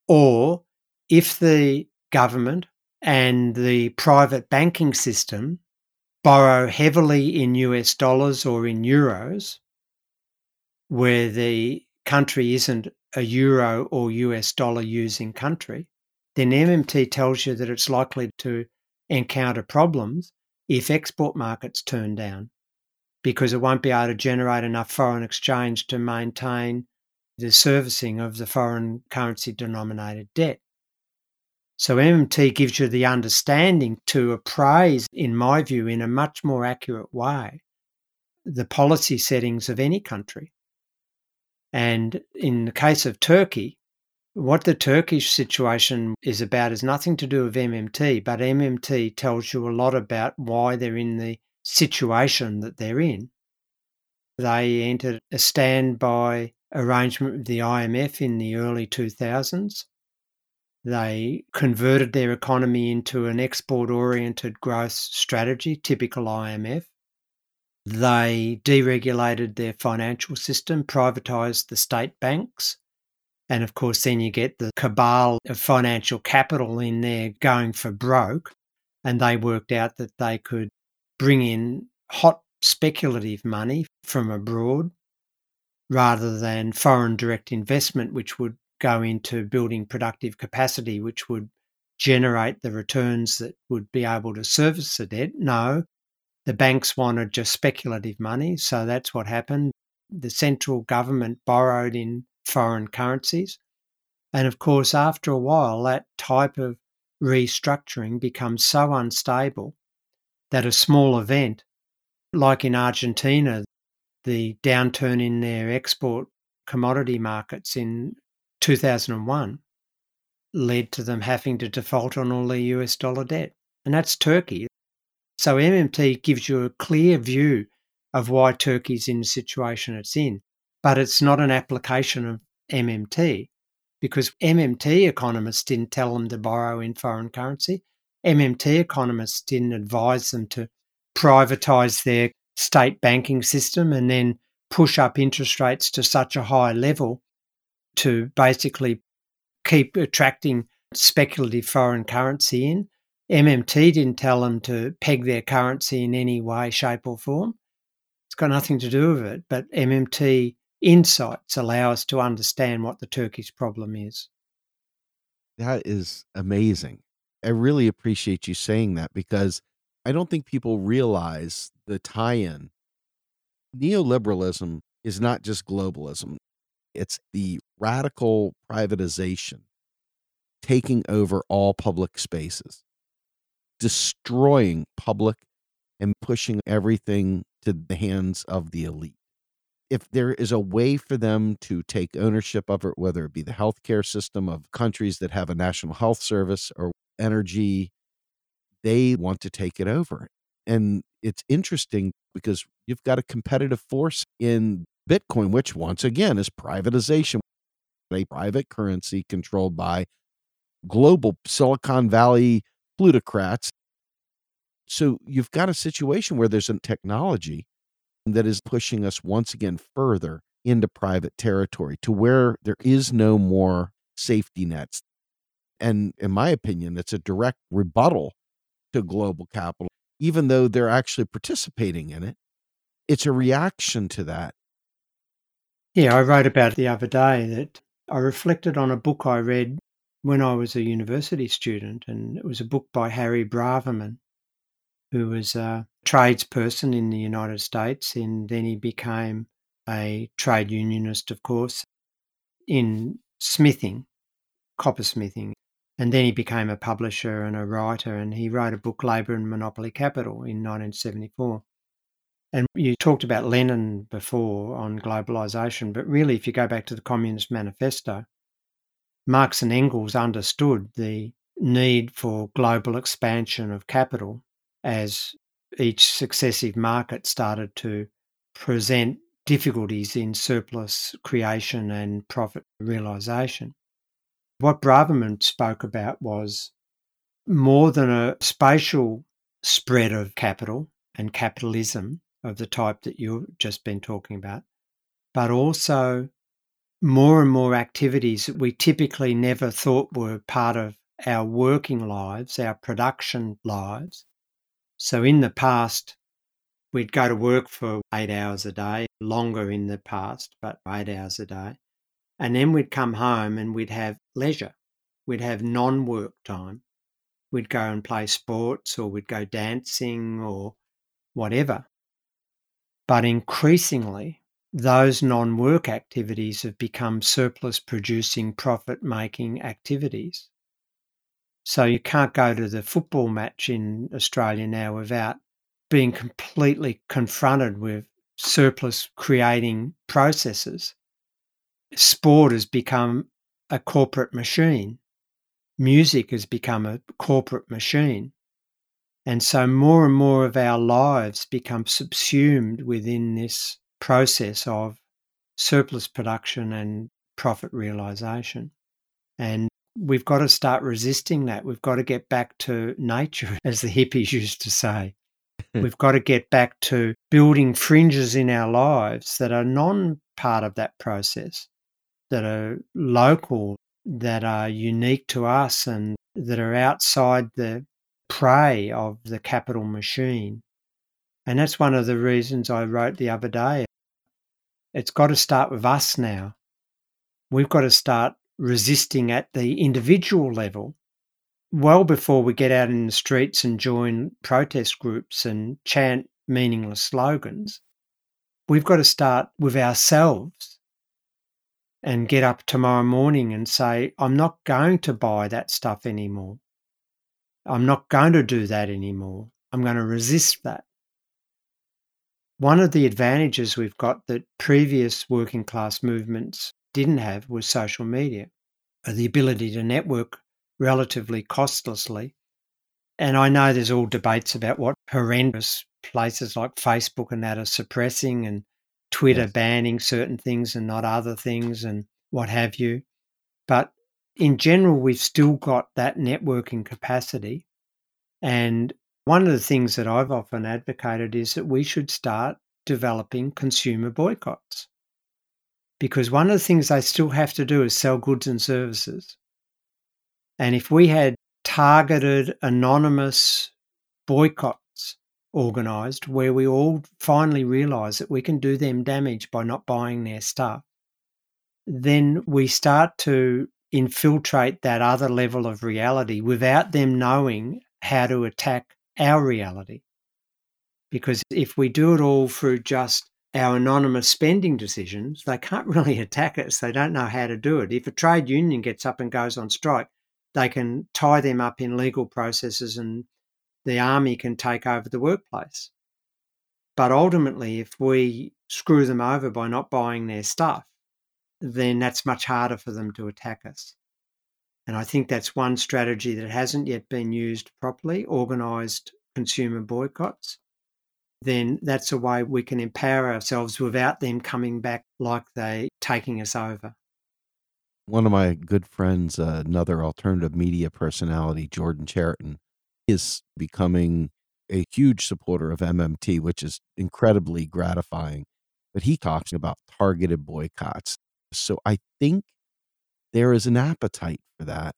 Or if the government and the private banking system borrow heavily in US dollars or in euros, where the country isn't a euro or US dollar using country, then MMT tells you that it's likely to encounter problems if export markets turn down, because it won't be able to generate enough foreign exchange to maintain the servicing of the foreign currency denominated debt. So MMT gives you the understanding to appraise, in my view, in a much more accurate way, the policy settings of any country. And in the case of Turkey, what the Turkish situation is about is nothing to do with MMT, but MMT tells you a lot about why they're in the situation that they're in. They entered a standby arrangement with the IMF in the early 2000s. They converted their economy into an export-oriented growth strategy, typical IMF. They deregulated their financial system, privatised the state banks, and of course then you get the cabal of financial capital in there going for broke, and they worked out that they could bring in hot speculative money from abroad rather than foreign direct investment, which would go into building productive capacity, which would generate the returns that would be able to service the debt. No, the banks wanted just speculative money, so that's what happened. The central government borrowed in foreign currencies. And of course, after a while, that type of restructuring becomes so unstable that a small event, like in Argentina, the downturn in their export commodity markets in 2001 led to them having to default on all their US dollar debt. And that's Turkey. So MMT gives you a clear view of why Turkey's in the situation it's in, but it's not an application of MMT, because MMT economists didn't tell them to borrow in foreign currency. MMT economists didn't advise them to privatise their state banking system and then push up interest rates to such a high level to basically keep attracting speculative foreign currency in. MMT didn't tell them to peg their currency in any way, shape or form. It's got nothing to do with it, but MMT insights allow us to understand what the Turkish problem is. That is amazing. I really appreciate you saying that, because I don't think people realize the tie-in. Neoliberalism is not just globalism. It's the radical privatization, taking over all public spaces, destroying public and pushing everything to the hands of the elite. If there is a way for them to take ownership of it, whether it be the healthcare system of countries that have a national health service or energy, they want to take it over. And it's interesting because you've got a competitive force in Bitcoin, which once again is privatization, a private currency controlled by global Silicon Valley plutocrats. So you've got a situation where there's a technology that is pushing us once again further into private territory to where there is no more safety nets. And in my opinion, it's a direct rebuttal to global capital, even though they're actually participating in it. It's a reaction to that. Yeah, I wrote about it the other day that I reflected on a book I read when I was a university student, and it was a book by Harry Braverman, who was a tradesperson in the United States, and then he became a trade unionist, of course, in smithing, coppersmithing, and then he became a publisher and a writer, and he wrote a book, Labour and Monopoly Capital, in 1974. And you talked about Lenin before on globalisation, but really if you go back to the Communist Manifesto, Marx and Engels understood the need for global expansion of capital as each successive market started to present difficulties in surplus creation and profit realisation. What Braverman spoke about was more than a spatial spread of capital and capitalism of the type that you've just been talking about, but also more and more activities that we typically never thought were part of our working lives, our production lives. So in the past, we'd go to work for 8 hours a day, longer in the past, but 8 hours a day. And then we'd come home and we'd have leisure. We'd have non-work time. We'd go and play sports, or we'd go dancing or whatever. But increasingly, those non-work activities have become surplus-producing, profit-making activities. So you can't go to the football match in Australia now without being completely confronted with surplus-creating processes. Sport has become a corporate machine. Music has become a corporate machine. And so more and more of our lives become subsumed within this process of surplus production and profit realisation. And we've got to start resisting that. We've got to get back to nature, as the hippies used to say. We've got to get back to building fringes in our lives that are non-part of that process, that are local, that are unique to us, and that are outside the prey of the capital machine. And that's one of the reasons I wrote the other day. It's got to start with us now. We've got to start resisting at the individual level well before we get out in the streets and join protest groups and chant meaningless slogans. We've got to start with ourselves and get up tomorrow morning and say, I'm not going to buy that stuff anymore. I'm not going to do that anymore. I'm going to resist that. One of the advantages we've got that previous working class movements didn't have was social media, the ability to network relatively costlessly. And I know there's all debates about what horrendous places like Facebook and that are suppressing, and Twitter banning certain things and not other things and what have you. But in general, we've still got that networking capacity. And one of the things that I've often advocated is that we should start developing consumer boycotts, because one of the things they still have to do is sell goods and services. And if we had targeted, anonymous boycotts organised where we all finally realise that we can do them damage by not buying their stuff, then we start to infiltrate that other level of reality without them knowing how to attack our reality. Because if we do it all through just our anonymous spending decisions, they can't really attack us. They don't know how to do it. If a trade union gets up and goes on strike, they can tie them up in legal processes and the army can take over the workplace. But ultimately, if we screw them over by not buying their stuff, then that's much harder for them to attack us. And I think that's one strategy that hasn't yet been used properly, organised consumer boycotts. Then that's a way we can empower ourselves without them coming back like they taking us over. One of my good friends, another alternative media personality, Jordan Chariton, is becoming a huge supporter of MMT, which is incredibly gratifying. But he talks about targeted boycotts. So I think there is an appetite for that.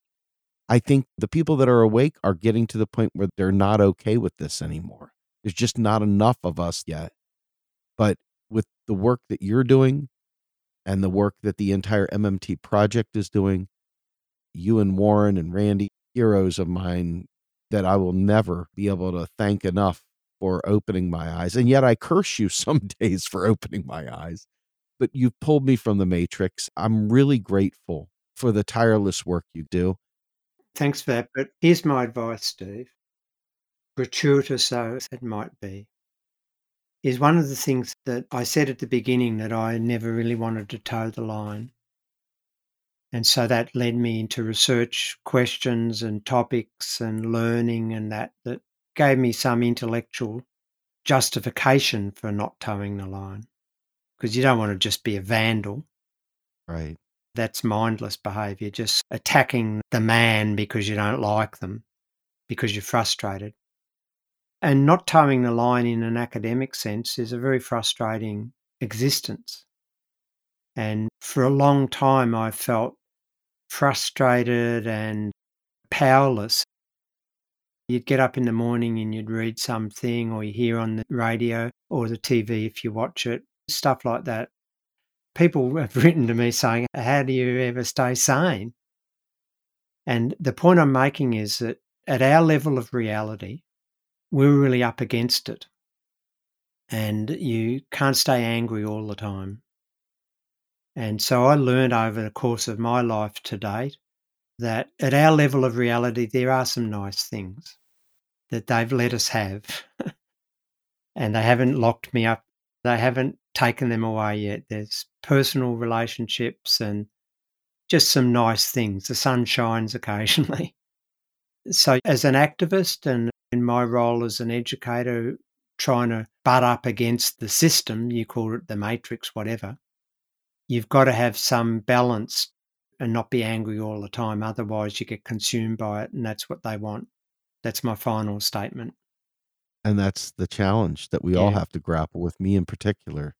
I think the people that are awake are getting to the point where they're not okay with this anymore. There's just not enough of us yet. But with the work that you're doing, and the work that the entire MMT project is doing. You and Warren and Randy, heroes of mine that I will never be able to thank enough for opening my eyes. And yet I curse you some days for opening my eyes, but you've pulled me from the matrix. I'm really grateful for the tireless work you do. Thanks for that. But here's my advice, Steve. Gratuitous as it might be, is one of the things that I said at the beginning that I never really wanted to toe the line. And so that led me into research questions and topics and learning, and that gave me some intellectual justification for not towing the line, because you don't want to just be a vandal. Right. That's mindless behaviour, just attacking the man because you don't like them, because you're frustrated. And not towing the line in an academic sense is a very frustrating existence. And for a long time, I felt frustrated and powerless. You'd get up in the morning and you'd read something, or you hear on the radio or the TV if you watch it, stuff like that. People have written to me saying, how do you ever stay sane? And the point I'm making is that at our level of reality, we're really up against it. And you can't stay angry all the time. And so I learned over the course of my life to date that at our level of reality, there are some nice things that they've let us have. And they haven't locked me up. They haven't taken them away yet. There's personal relationships and just some nice things. The sun shines occasionally. So as an activist and in my role as an educator, trying to butt up against the system, you call it the matrix, whatever, you've got to have some balance and not be angry all the time. Otherwise, you get consumed by it, and that's what they want. That's my final statement. And that's the challenge that we all have to grapple with, me in particular.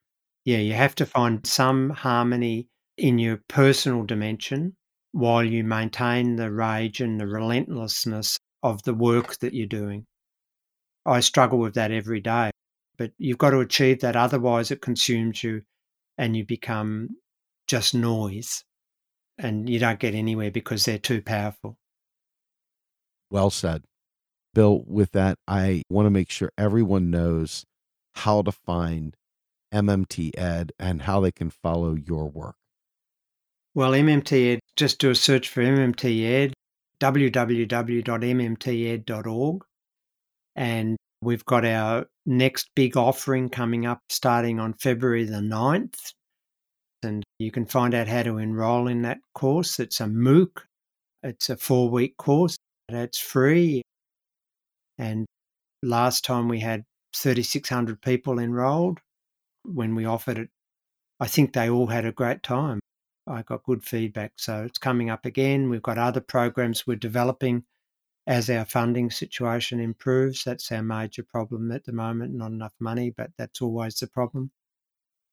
Yeah, you have to find some harmony in your personal dimension while you maintain the rage and the relentlessness of the work that you're doing. I struggle with that every day, but you've got to achieve that. Otherwise, it consumes you and you become just noise and you don't get anywhere because they're too powerful. Well said. Bill, with that, I want to make sure everyone knows how to find MMT Ed and how they can follow your work. Well, MMT Ed, just do a search for MMT Ed, www.mmted.org. And we've got our next big offering coming up starting on February the 9th. And you can find out how to enroll in that course. It's a MOOC. It's a 4-week course. It's free. And last time we had 3,600 people enrolled when we offered it. I think they all had a great time. I got good feedback. So it's coming up again. We've got other programs we're developing as our funding situation improves. That's our major problem at the moment, not enough money, but that's always the problem.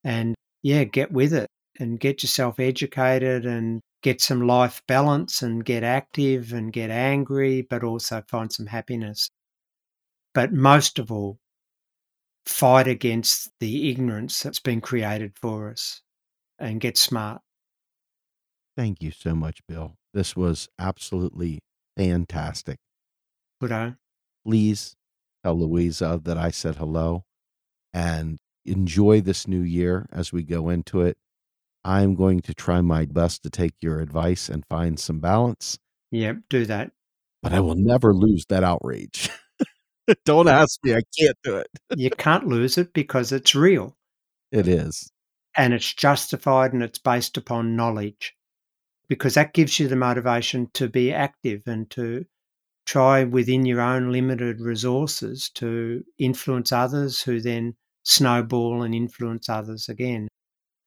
And yeah, get with it and get yourself educated and get some life balance and get active and get angry, but also find some happiness. But most of all, fight against the ignorance that's been created for us and get smart. Thank you so much, Bill. This was absolutely fantastic. Good. Please tell Louisa that I said hello and enjoy this new year as we go into it. I'm going to try my best to take your advice and find some balance. Yep, do that. But I will never lose that outrage. Don't ask me. I can't do it. You can't lose it because it's real. It is. And it's justified and it's based upon knowledge, because that gives you the motivation to be active and to try within your own limited resources to influence others who then snowball and influence others again.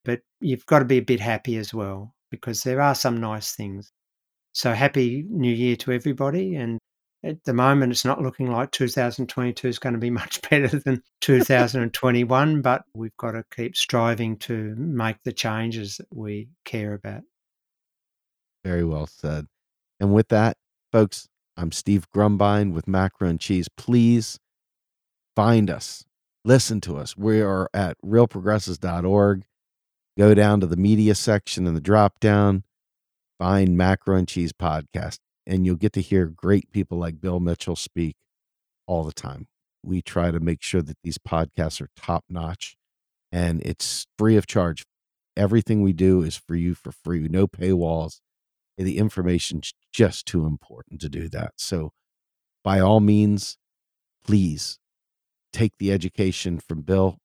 But you've got to be a bit happy as well, because there are some nice things. So happy New Year to everybody. And at the moment, it's not looking like 2022 is going to be much better than 2021, but we've got to keep striving to make the changes that we care about. Very well said. And with that, folks, I'm Steve Grumbine with Macro and Cheese. Please find us. Listen to us. We are at realprogressives.org. Go down to the media section in the drop down, find Macro and Cheese Podcast, and you'll get to hear great people like Bill Mitchell speak all the time. We try to make sure that these podcasts are top notch, and it's free of charge. Everything we do is for you for free, no paywalls. The information's just too important to do that. So by all means, please take the education from Bill,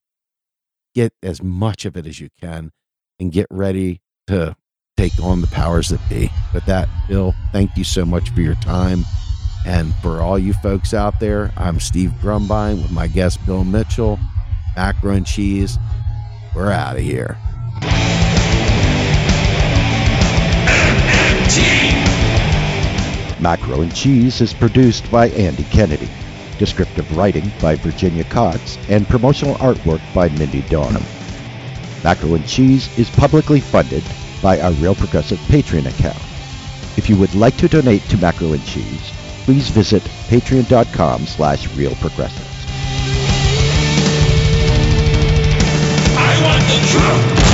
get as much of it as you can, and get ready to take on the powers that be. With that, Bill, thank you so much for your time. And for all you folks out there, I'm Steve Grumbine with my guest, Bill Mitchell. Macro and Cheese, we're out of here. MMT. Macro and Cheese is produced by Andy Kennedy. Descriptive writing by Virginia Cox and promotional artwork by Mindy Donham. Macro and Cheese is publicly funded by our Real Progressive Patreon account. If you would like to donate to Macro and Cheese, please visit patreon.com/realprogressives. I want the truth!